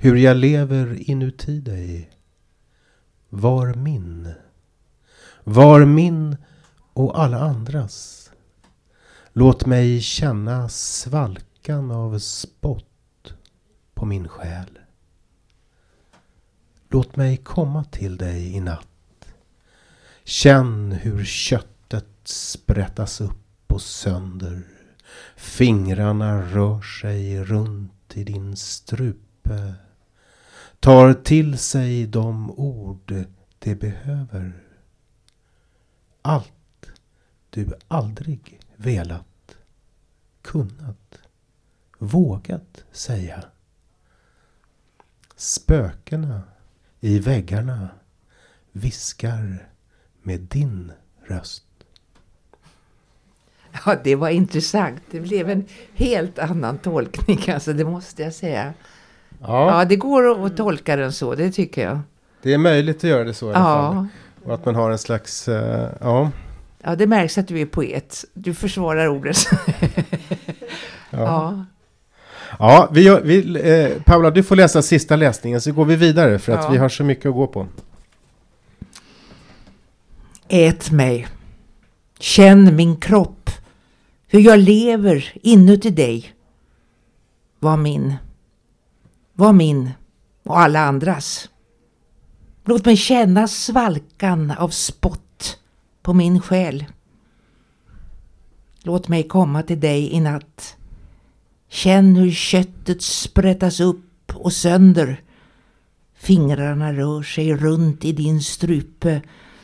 hur jag lever inuti dig. Var min. Var min och alla andras. Låt mig känna svalkan av spott på min själ. Låt mig komma till dig i natt. Känn hur köttet sprättas upp och sönder. Fingrarna rör sig runt i din strupe. Tar till sig de ord de behöver. Allt du aldrig velat, kunnat, vågat säga. Spökena i väggarna viskar med din röst. Ja, det var intressant. Det blev en helt annan tolkning, alltså, det måste jag säga. Ja. Ja, det går att tolka den så, det tycker jag. Det är möjligt att göra det så i alla ja. fall. Och att man har en slags, uh, ja, Ja, det märks att du är poet. Du försvarar ordet. ja. ja. Ja, vi, vi, eh, Paula, du får läsa sista läsningen så går vi vidare för att ja. vi har så mycket att gå på. Ät mig. Känn min kropp. Hur jag lever inuti dig. Var min. Var min och alla andras. Låt mig känna svalkan av spott på min själ. Låt mig komma till dig i natt. Känn hur köttet sprättas upp och sönder. Fingrarna rör sig runt i din strupe.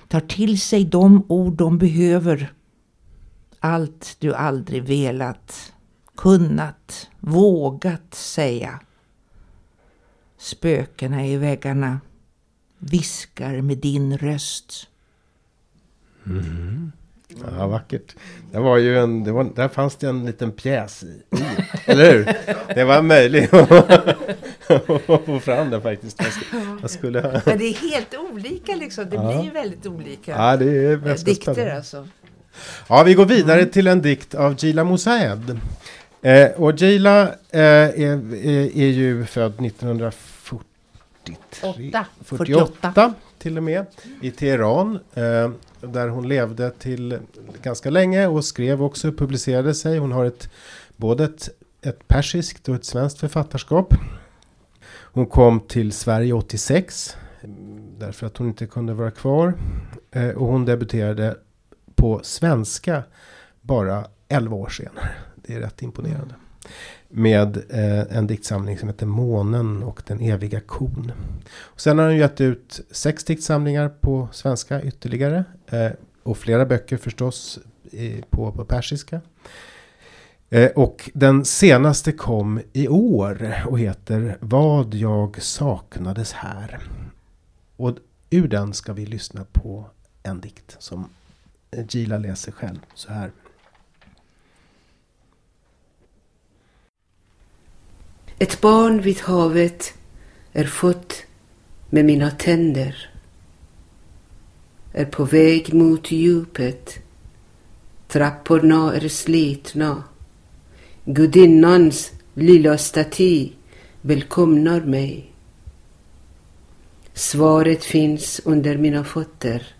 Tar till sig de ord de behöver. Allt du aldrig velat, kunnat, vågat säga. Spökena i väggarna viskar med din röst. Mm. Ja, vackert. Det var ju en, det var, där fanns det en liten pjäs i. Eller hur? Det var möjligt att få fram det faktiskt. Jag skulle ha. Men det är helt olika liksom. Det ja. blir ju väldigt olika ja, det är ganska dikter spännande. Alltså. Ja, vi går vidare mm. till en dikt av Jila Mossaed. Eh, och Jila eh, är, är, är ju född nittonhundrafyrtioåtta till och med i Teheran. Eh, där hon levde till ganska länge och skrev också, publicerade sig. Hon har ett, både ett, ett persiskt och ett svenskt författarskap. Hon kom till Sverige åttiosex därför att hon inte kunde vara kvar. Eh, och hon debuterade på svenska bara elva år senare. Det är rätt imponerande. Med eh, en diktsamling som heter Månen och den eviga kon. Och sen har hon gett ut sex diktsamlingar på svenska ytterligare. Eh, och flera böcker förstås i, på, på persiska. Eh, och den senaste kom i år och heter Vad jag saknades här. Och ur den ska vi lyssna på en dikt som Jila läser själv så här. Ett barn vid havet är fött med mina tänder, är på väg mot djupet. Trapporna är slitna. Gudinnans lilla staty välkomnar mig. Svaret finns under mina fötter.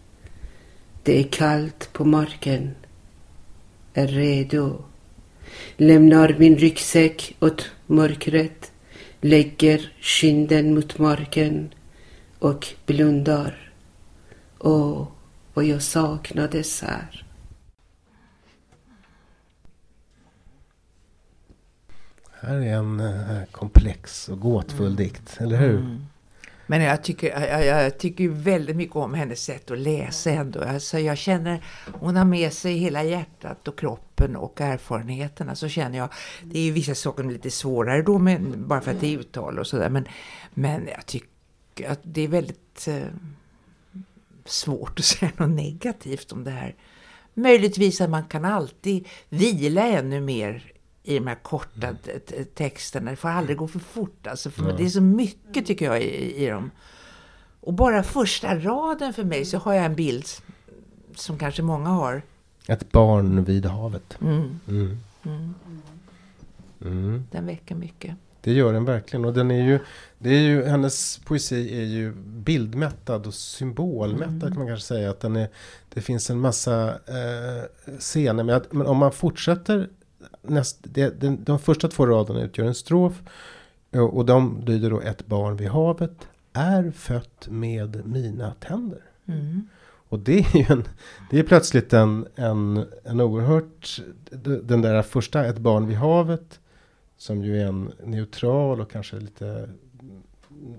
Det är kallt på marken. Är redo. Lämnar min ryggsäck åt mörkret, lägger kinden mot marken och blundar. Åh, vad jag saknades här. Här är en uh, komplex och gåtfull mm. dikt, eller hur? Mm. Men jag tycker, jag, jag tycker väldigt mycket om hennes sätt att läsa ändå. Alltså jag känner, hon har med sig hela hjärtat och kroppen och erfarenheterna. Så känner jag, det är ju vissa saker lite svårare då, men, bara för att det är uttal och sådär. Men, men jag tycker att det är väldigt eh, svårt att säga något negativt om det här. Möjligtvis att man kan alltid vila ännu mer i de här korta t- t- texterna. Det får aldrig gå för fort. Alltså, för mm. det är så mycket tycker jag i, i dem. Och bara första raden för mig så har jag en bild som kanske många har. Ett barn vid havet. Mm. Mm. Mm. Mm. Den väcker mycket. Det gör den verkligen. Och den är ju, det är ju, hennes poesi är ju bildmättad och symbolmättad mm. kan man kanske säga. Att den är, det finns en massa eh, scener. Men, att, men om man fortsätter Näst, det, den, de första två raderna utgör en strof och de lyder då ett barn vid havet är fött med mina tänder mm. och det är ju en, det är plötsligt en, en, en oerhört den där första ett barn vid havet som ju är en neutral och kanske lite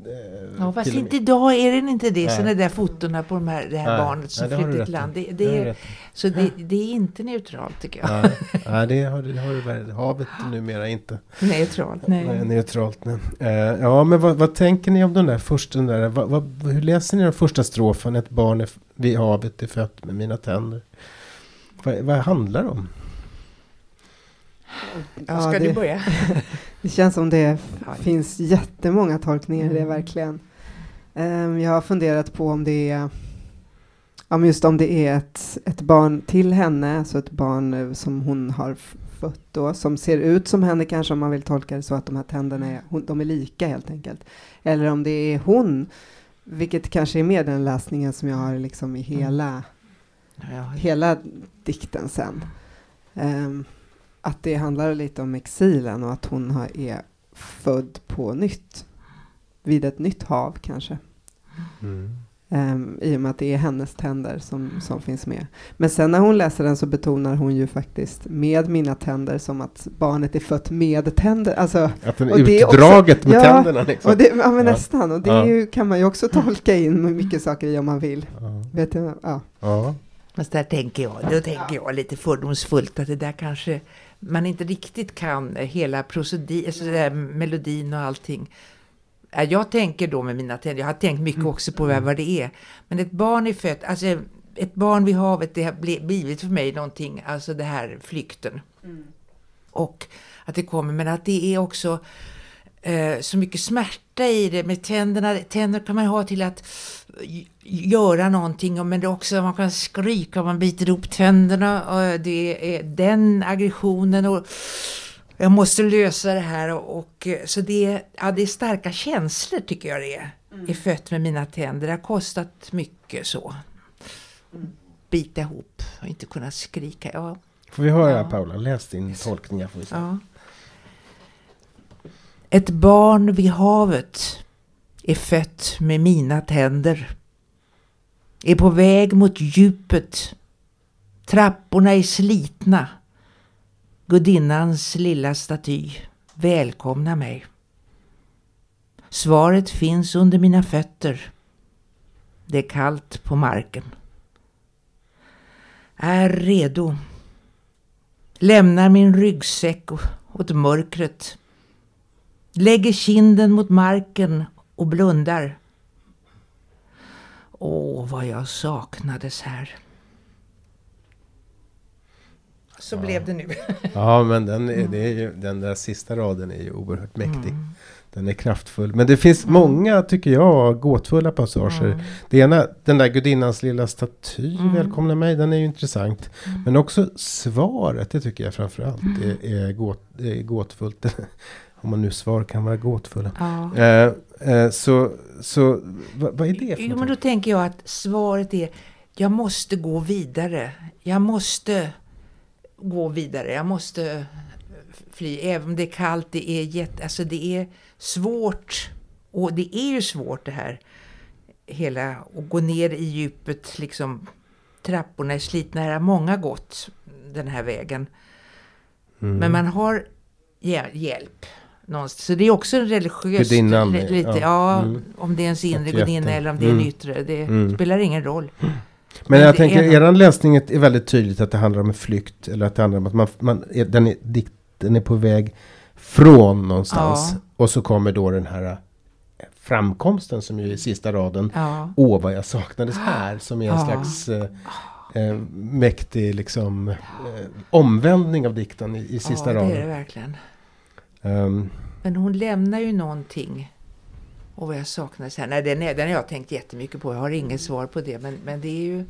eh, ja fast inte idag är den inte det. Nej. Sen är det där fotorna på de här, det här nej, barnet som flyttat till land det, det är, så det, det är inte neutralt tycker jag. Nej, nej det har det har havet numera inte neutralt. Nej, nej neutralt nej. Eh, ja men vad, vad tänker ni om den där första den där vad, vad, hur läser ni den första strofen ett barn är, vid havet är fött med mina tänder? Vad, vad handlar det om? Ja, ska det, du börja? Det känns som det finns jättemånga tolkningar i det verkligen. Um, jag har funderat på om det är Ja, men just om det är ett, ett barn till henne, alltså ett barn som hon har fött då, som ser ut som henne kanske, om man vill tolka det så att de här tänderna är, de är lika helt enkelt. Eller om det är hon, vilket kanske är med den läsningen som jag har liksom i hela, mm. ja, ja. hela dikten sen. Um, att det handlar lite om exilen och att hon har, är född på nytt. Vid ett nytt hav kanske. Mm. Um, I och med att det är hennes tänder som, som finns med. Men sen när hon läser den så betonar hon ju faktiskt med mina tänder, som att barnet är fött med tänder. Alltså, att den och utdraget också, med ja, tänderna. Liksom. Och det, ja, men ja. nästan. Och det ja. ju, kan man ju också tolka in mycket saker i om man vill. Ja. Vet du? Ja. ja. Men där tänker jag, då tänker jag lite fördomsfullt att det där kanske man inte riktigt kan hela prosodi, alltså där melodin och allting. Jag tänker då med mina tänder, jag har tänkt mycket också på vad det är. Men ett barn är fött, alltså ett barn vid havet, det har blivit för mig någonting, alltså det här flykten. Mm. Och att det kommer, men att det är också eh, så mycket smärta i det. Med tänderna, tänder kan man ha till att göra någonting, men det är också att man kan skrika, man biter upp tänderna, och det är den aggressionen och jag måste lösa det här och, och så det, ja, det är starka känslor tycker jag det är. Mm. Är fött med mina tänder, det har kostat mycket så. Mm. Bita ihop och inte kunna skrika. Ja. Får vi höra ja. Paula, läs din tolkning. Ja. Ett barn vid havet är fött med mina tänder. Är på väg mot djupet. Trapporna är slitna. Gudinnans lilla staty välkomnar mig. Svaret finns under mina fötter. Det är kallt på marken. Är redo. Lämnar min ryggsäck åt mörkret. Lägger kinden mot marken och blundar. Åh, vad jag saknades här. Så ja. blev det nu. Ja, men den, är, det är ju, den där sista raden är ju oerhört mäktig. Mm. Den är kraftfull. Men det finns mm. många, tycker jag, gåtfulla passager. Mm. Det ena, den där gudinnans lilla staty, mm. välkomna mig, den är ju intressant. Mm. Men också svaret, det tycker jag framförallt, mm. är, är, gåt, är gåtfullt. Om man nu svar kan vara gåtfulla. Ja. Eh, eh, så så vad, vad är det för jo, men då tänker jag att svaret är jag måste gå vidare. Jag måste... gå vidare. Jag måste fly. Även om det är kallt, det är jätte, alltså det är svårt. Och det är ju svårt det här. Hela att gå ner i djupet liksom. Trapporna är slitna. Här har många gått den här vägen. Mm. Men man har hjäl- hjälp någonstans. Så det är också en religiös gudinnan, lite, ja. ja mm. Om det är ens inre gudinna eller om det är en yttre. Det mm. spelar ingen roll. Men, Men jag tänker, är... er läsning är väldigt tydligt att det handlar om en flykt. Eller att det handlar om att man, man, den, är, den är på väg från någonstans. Ja. Och så kommer då den här framkomsten som ju är sista raden. Ja. Åh, vad jag saknades här. Som är en ja. slags eh, eh, mäktig liksom, eh, omvändning av dikten i, i sista ja, raden. Ja, det är det verkligen. Um, Men hon lämnar ju någonting. Och vad jag saknar så här. Nej, den, är, den har jag tänkt jättemycket på. Jag har inget svar på det. Men, men det är ju...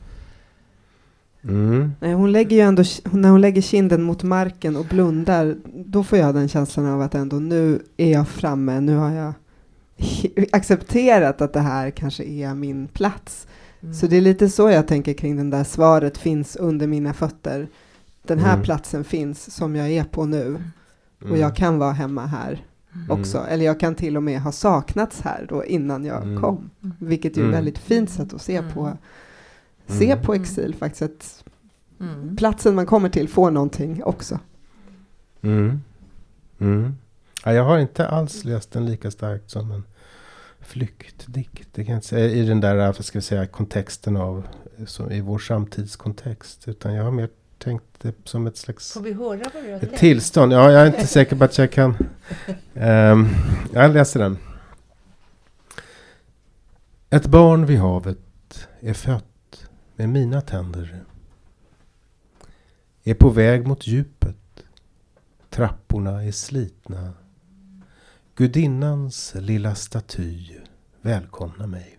Mm. Nej, hon lägger ju ändå... När hon lägger kinden mot marken och blundar. Då får jag den känslan av att ändå nu är jag framme. Nu har jag accepterat att det här kanske är min plats. Mm. Så det är lite så jag tänker kring den där svaret finns under mina fötter. Den här mm. platsen finns som jag är på nu. Mm. Och jag kan vara hemma här. Mm. också. Eller jag kan till och med ha saknats här då innan jag mm. kom. Vilket är mm. ett väldigt fint sätt att se mm. på se mm. på exil faktiskt. Att mm. platsen man kommer till får någonting också. Mm. Mm. Ja, jag har inte alls läst den lika starkt som en flyktdikt. Det kan jag säga. I den där ska jag säga, kontexten av som i vår samtidskontext. Utan jag har mer tänkte som ett slags får vi höra vad du har ett tillstånd. Ja, jag är inte säker på att jag kan. Um, jag läser den. Ett barn vid havet är fött med mina tänder. Är på väg mot djupet. Trapporna är slitna. Gudinnans lilla staty välkomnar mig.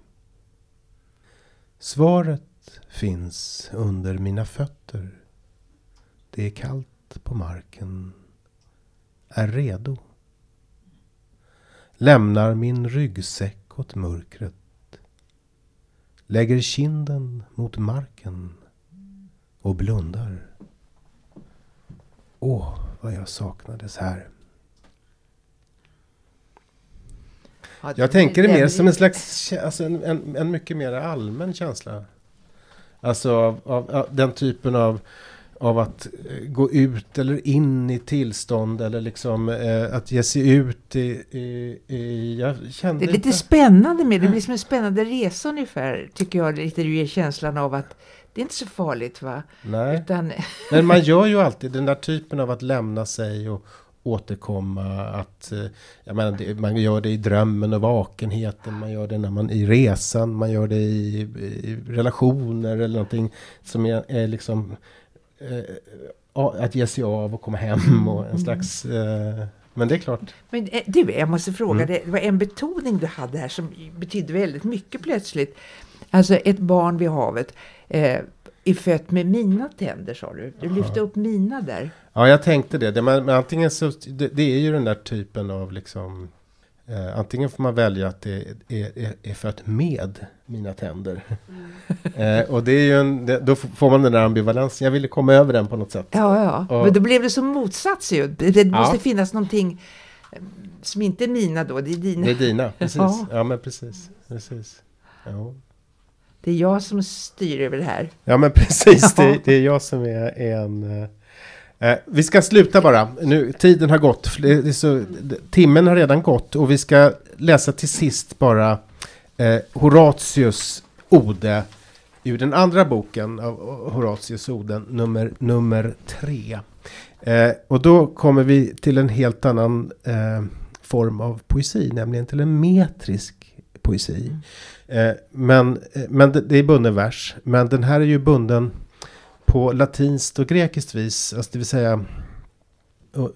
Svaret finns under mina fötter. Det är kallt på marken. Är redo. Lämnar min ryggsäck åt mörkret. Lägger kinden mot marken och blundar. Åh, vad jag saknades här. Ja, jag tänker det mer det. Som en slags, alltså en, en, en mycket mer allmän känsla. Alltså av, av, av den typen av, av att gå ut eller in i tillstånd eller liksom eh, att ge sig ut i, i, i jag kände det är lite inte. Spännande med det blir som en spännande resa ungefär tycker jag lite du ger känslan av att det är inte så farligt va? Nej. Utan... Men man gör ju alltid den där typen av att lämna sig och återkomma att jag menar, det, man gör det i drömmen och vakenheten, man gör det när man i resan, man gör det i, i relationer eller någonting som är, är liksom eh, att ge sig av och komma hem och en mm. slags eh, men det är klart. Men du, jag måste fråga mm. det var en betoning du hade här som betydde väldigt mycket plötsligt. Alltså ett barn vid havet eh, är fött med mina tänder, sa du. Du lyfte upp mina där. Ja, jag tänkte det. det man, men antingen så, det, det är ju den där typen av liksom... Eh, antingen får man välja att det är, är, är fött med mina tänder. Mm. eh, och det är ju en, det, då får man den där ambivalensen. Jag ville komma över den på något sätt. Ja, ja. Och, men då blev det som motsats ju. Det måste ja. finnas någonting som inte är mina då. Det är dina. Det är dina, precis. Ja, ja men precis. precis. Ja. Det är jag som styr över det här. Ja, men precis. Det, det är jag som är en... Eh, vi ska sluta bara. Nu, tiden har gått. Det så, timmen har redan gått. Och vi ska läsa till sist bara eh, Horatius ode. Ur den andra boken av Horatius oden, nummer, nummer tre. Eh, och då kommer vi till en helt annan eh, form av poesi. Nämligen till en metrisk poesi. Mm. Eh, men, men det, det är bunden vers. Men den här är ju bunden på latinskt och grekiskt vis. Alltså det vill säga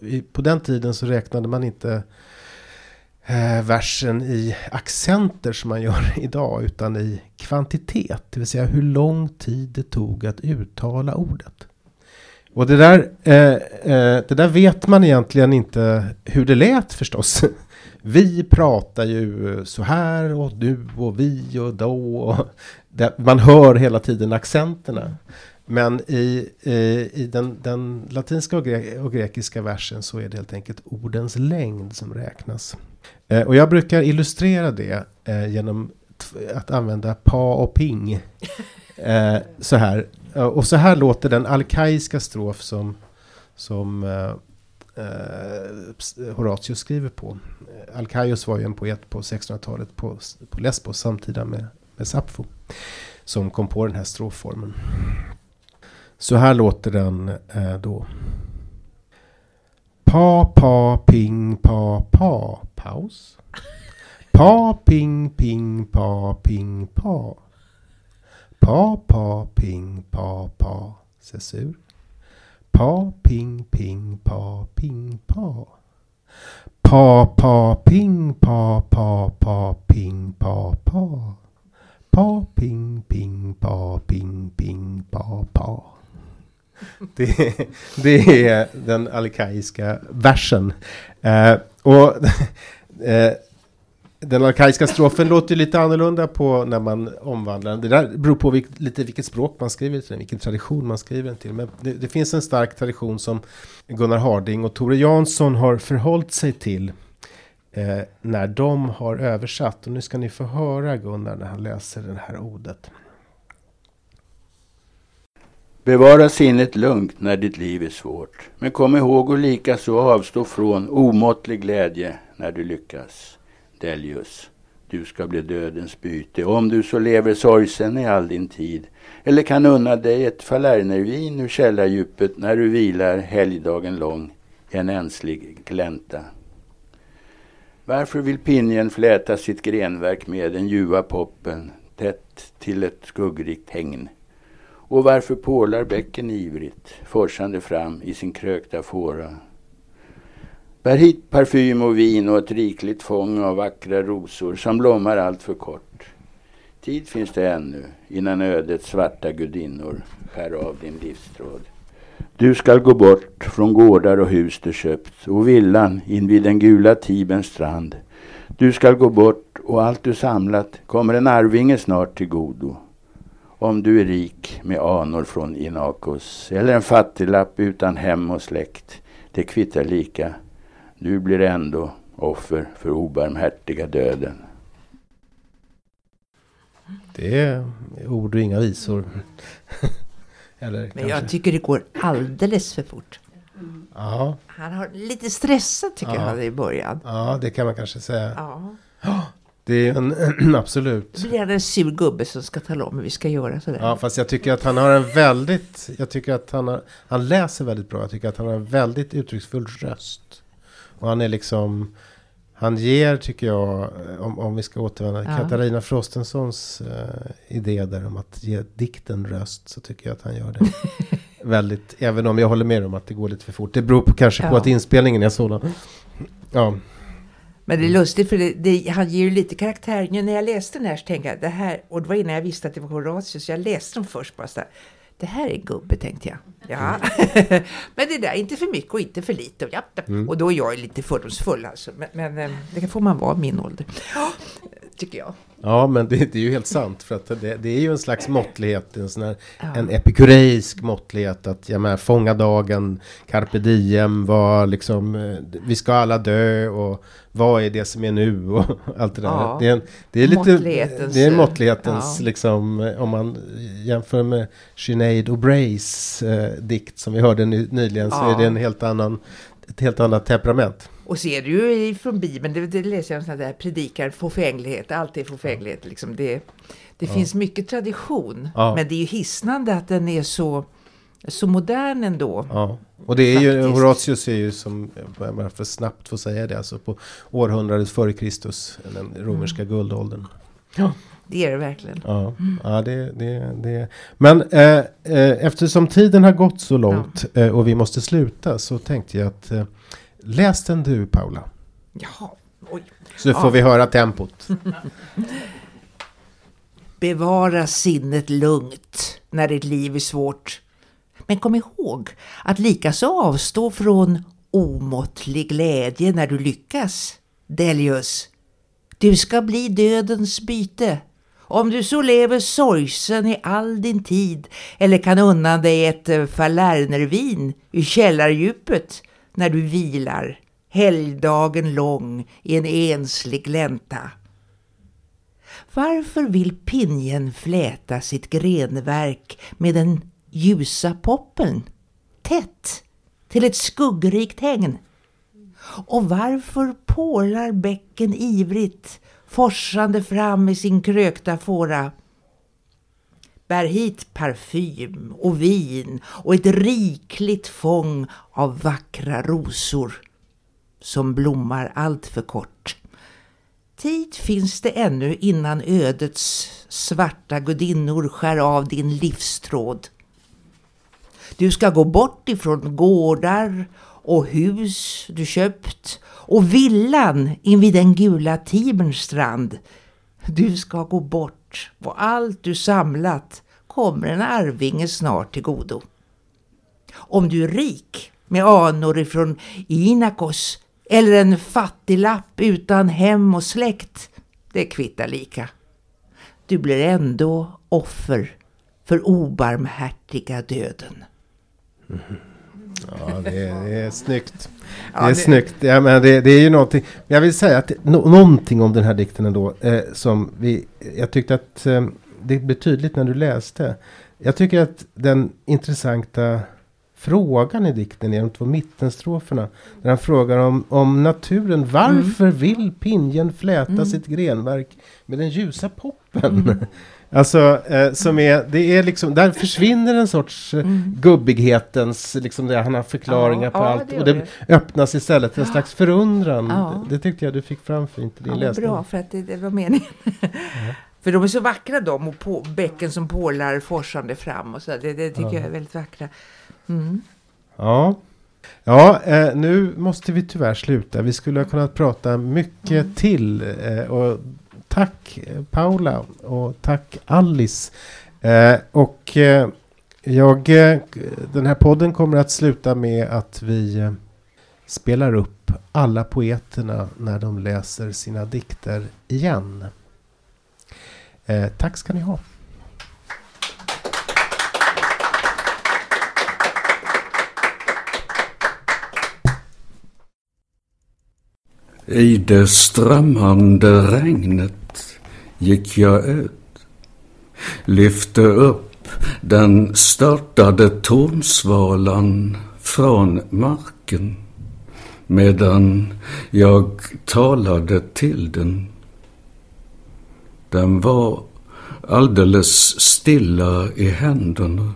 i, på den tiden så räknade man inte eh, versen i accenter som man gör idag utan i kvantitet. Det vill säga hur lång tid det tog att uttala ordet. Och det där, eh, eh, det där vet man egentligen inte hur det lät förstås. Vi pratar ju så här och du och vi och då. Och det, man hör hela tiden accenterna. Men i, i, i den, den latinska och, gre- och grekiska versen så är det helt enkelt ordens längd som räknas. Eh, och jag brukar illustrera det eh, genom t- att använda pa och ping. Eh, så här. Och så här låter den alkaiska strof som... som eh, Uh, Horatius skriver på. Alkaios var ju en poet på sextonhundratalet på, på Lesbos samtida med, med Sappho som kom på den här strofformen. Så här låter den uh, då. Pa, pa, ping, pa, pa. Paus. Pa, ping, ping, pa, ping, pa. Pa, pa, ping, pa, pa. Cessur. Pa, ping, ping, pa, ping, pa. Pa, pa, ping, pa, pa, pa, ping, pa, pa. Pa, ping, ping, pa, ping, ping, pa, pa. Det är, det är den alkaiska versen. Eh, och eh, den alkaiska strofen låter lite annorlunda på när man omvandlar den. Det där beror på vilk, lite vilket språk man skriver till, vilken tradition man skriver den till. Men det, det finns en stark tradition som Gunnar Harding och Tore Janson har förhållit sig till eh, när de har översatt. Och nu ska ni få höra Gunnar när han läser det här ordet. Bevara sinnet lugnt när ditt liv är svårt. Men kom ihåg och lika så avstå från omåttlig glädje när du lyckas. Delius, du ska bli dödens byte, om du så lever sorgsen i all din tid, eller kan unna dig ett falernervin ur källardjupet när du vilar helgdagen lång i en enslig glänta. Varför vill pinjen fläta sitt grenverk med den ljuva poppen tätt till ett skuggrikt hägn? Och varför pålar bäcken ivrigt, forsande fram i sin krökta fåra? Bär hit parfym och vin och ett rikligt fång av vackra rosor som blommar allt för kort. Tid finns det ännu, innan ödets svarta gudinnor skär av din livstråd. Du ska gå bort från gårdar och hus du köpt, och villan invid den gula Tiberns strand. Du ska gå bort, och allt du samlat kommer en arvinge snart till godo. Om du är rik med anor från Inakos, eller en fattiglapp utan hem och släkt, det kvittar lika. Du blir ändå offer för obarmhärtiga döden. Det är ord och inga visor. Eller men kanske. Jag tycker det går alldeles för fort. Mm. Ja. Han har lite stressat tycker ja. jag i början. Ja, det kan man kanske säga. Ja. Oh, det är en absolut. Det blir en sur gubbe som ska tala om hur vi ska göra sådär. Ja, fast jag tycker att han har en väldigt jag tycker att han har, han läser väldigt bra. Jag tycker att han har en väldigt uttrycksfull röst. Och han är liksom han ger, tycker jag, om, om vi ska återvända, ja. Katarina Frostensons eh, idé där om att ge dikten röst, så tycker jag att han gör det väldigt, även om jag håller med om att det går lite för fort. Det beror på, kanske ja. på att inspelningen är sådan. Ja. Men det är lustigt, för det, det, han ger ju lite karaktär. Nu när jag läste den här så tänkte jag, det här, och det var innan jag visste att det var Horatius, jag läste dem först bara så där. Det här är gubbe, tänkte jag. Ja. Mm. Men det där, inte för mycket och inte för lite. Och, ja. mm. och då är jag lite fördomsfull. Alltså. Men, men det får man vara min ålder. Tycker jag. Ja, men det, det är ju helt sant. För att det, det är ju en slags måttlighet. En, sån här, ja. en epikureisk måttlighet. Att jag menar, fånga dagen, carpe diem, var liksom, vi ska alla dö. Och vad är det som är nu? Och allt det där. Ja. Det är, en, det är lite det är måttlighetens, ja. liksom, om man jämför med Sinéad O'Breys eh, dikt som vi hörde ny, nyligen, ja. så är det en helt annan, ett helt annat temperament. Och ser du ju från Bibeln, det, det läser jag om sådana där predikar, förfänglighet, allt är förfänglighet. Liksom. Det, det ja. finns mycket tradition, ja. men det är ju hisnande att den är så, så modern ändå. Ja. Och det är ju, Horatius är ju, som jag för snabbt får säga det, alltså på århundradet före Kristus, den romerska mm. guldåldern. Ja. Det är det verkligen. Ja, ja det, det, det. Men eh, eh, eftersom tiden har gått så långt ja. eh, och vi måste sluta, så tänkte jag att eh, läs den du, Paula. Ja, oj. Så ja. får vi höra tempot. Bevara sinnet lugnt när ditt liv är svårt. Men kom ihåg att likaså avstå från omåttlig glädje när du lyckas. Delius, du ska bli dödens byte. Om du så lever sorgsen i all din tid, eller kan unna dig ett falärnervin ur källardjupet när du vilar, helgdagen lång i en enslig glänta. Varför vill pinjen fläta sitt grenverk med den ljusa poppeln tätt till ett skuggrikt hägn? Och varför pålar bäcken ivrigt, forsande fram i sin krökta fåra? Bär hit parfym och vin och ett rikligt fång av vackra rosor som blommar allt för kort. Tid finns det ännu innan ödets svarta gudinnor skär av din livstråd. Du ska gå bort ifrån gårdar och hus du köpt och villan invid den gula Tiberns strand. Du ska gå bort, och allt du samlat kommer en arvinge snart till godo. Om du är rik med anor ifrån Inakos, eller en fattiglapp utan hem och släkt, det kvittar lika. Du blir ändå offer för obarmhärtiga döden. Mm. Ja, det är, det är snyggt. Det är ja, det... snyggt. Ja, men det, det är ju någonting. Jag vill säga att det, no, någonting om den här dikten ändå eh, som vi, jag tyckte att eh, det blev tydligt när du läste. Jag tycker att den intressanta frågan i dikten är de två mittenstroferna. Där han frågar om, om naturen. Varför mm. vill pinjen fläta mm. sitt grenverk med den ljusa poppen? Mm. Alltså, eh, som är, det är liksom, där försvinner en sorts mm. gubbighetens, liksom det, han har förklaringar ja, på ja, allt. Det och det, det öppnas istället en slags förundran. Ja. Det, det tyckte jag du fick fram fint i din ja, läsning. Bra, för att det, det var meningen. Ja. För de är så vackra de, och på, bäcken som pålar forsande fram och så. Det, det tycker ja. jag är väldigt vackra. Mm. Ja. Ja, eh, nu måste vi tyvärr sluta. Vi skulle ha kunnat prata mycket mm. till eh, och Tack Paula och tack Alice. Eh, och eh, jag, den här podden kommer att sluta med att vi eh, spelar upp alla poeterna när de läser sina dikter igen. Eh, tack ska ni ha. I det strömmande regnet gick jag ut, lyfte upp den störtade tornsvalan från marken, medan jag talade till den. Den var alldeles stilla i händerna,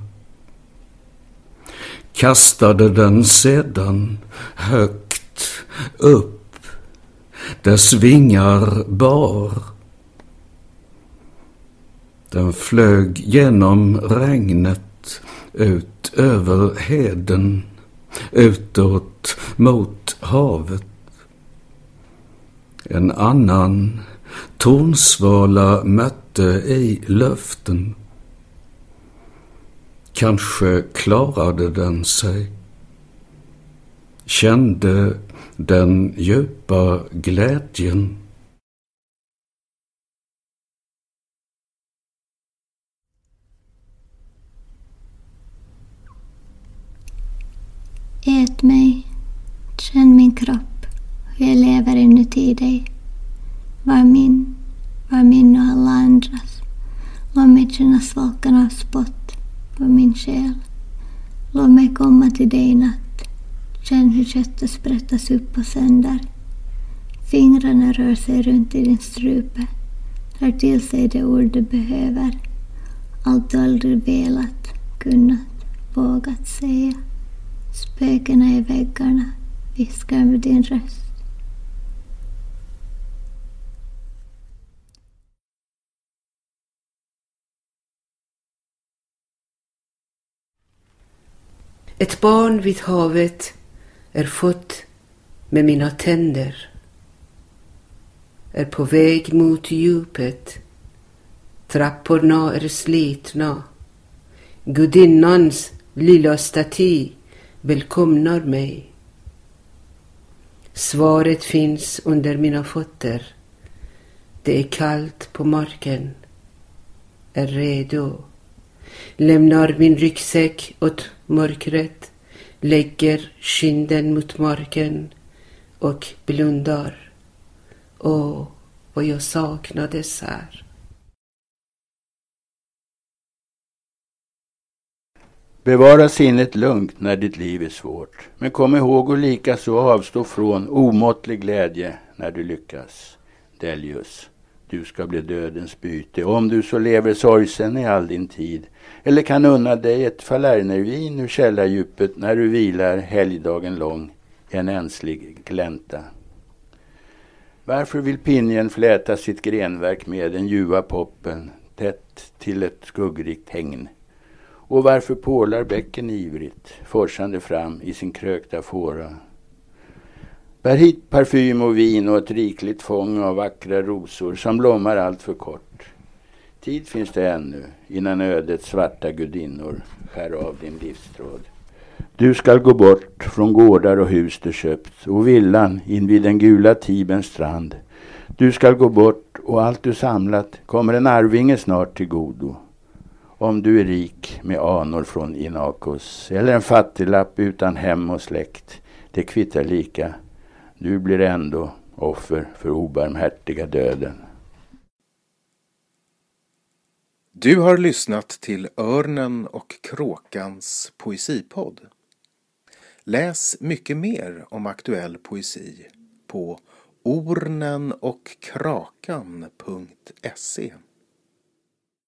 kastade den sedan högt upp, dess vingar bar. Den flög genom regnet ut över heden, utåt mot havet. En annan tornsvala mötte i luften. Kanske klarade den sig, kände den djupa glädjen. Ät mig, känn min kropp, hur jag lever inuti dig. Var min, var min och alla andras. Låt mig känna svalkan av spott på min själ. Låt mig komma till dig natt. Känn hur köttet sprättas upp och sönder. Fingrarna rör sig runt i din strupe. Hör till sig det ord du behöver. Allt du aldrig velat, kunnat, vågat säga. Spökena i väggarna viskar med din röst. Ett barn vid havet är fött med mina tänder, är på väg mot djupet. Trapporna är slitna. Gudinnans lilla staty välkomnar mig. Svaret finns under mina fötter. Det är kallt på marken. Är redo. Lämnar min ryggsäck åt mörkret. Lägger kinden mot marken och blundar. Åh, vad jag saknades här. Bevara sinnet lugnt när ditt liv är svårt. Men kom ihåg och lika så avstå från omåttlig glädje när du lyckas. Delius, du ska bli dödens byte. Om du så lever sorgsen i all din tid. Eller kan unna dig ett falernervin ur källardjupet när du vilar helgdagen lång i en enslig glänta. Varför vill pinjen fläta sitt grenverk med den ljuva poppen tätt till ett skuggrikt hängn? Och varför pålar bäcken ivrigt, forsande fram i sin krökta fåra? Bär hit parfym och vin och ett rikligt fång av vackra rosor som blommar allt för kort. Tid finns det ännu innan ödets svarta gudinnor skär av din livstråd. Du ska gå bort från gårdar och hus du köpt och villan invid den gula Tiberns strand. Du ska gå bort och allt du samlat kommer en arvinge snart till godo. Om du är rik med anor från Inakos eller en fattiglapp utan hem och släkt, det kvittar lika. Du blir ändå offer för obarmhärtiga döden. Du har lyssnat till Örnen och Kråkans poesipodd. Läs mycket mer om aktuell poesi på ornen och krakan punkt se.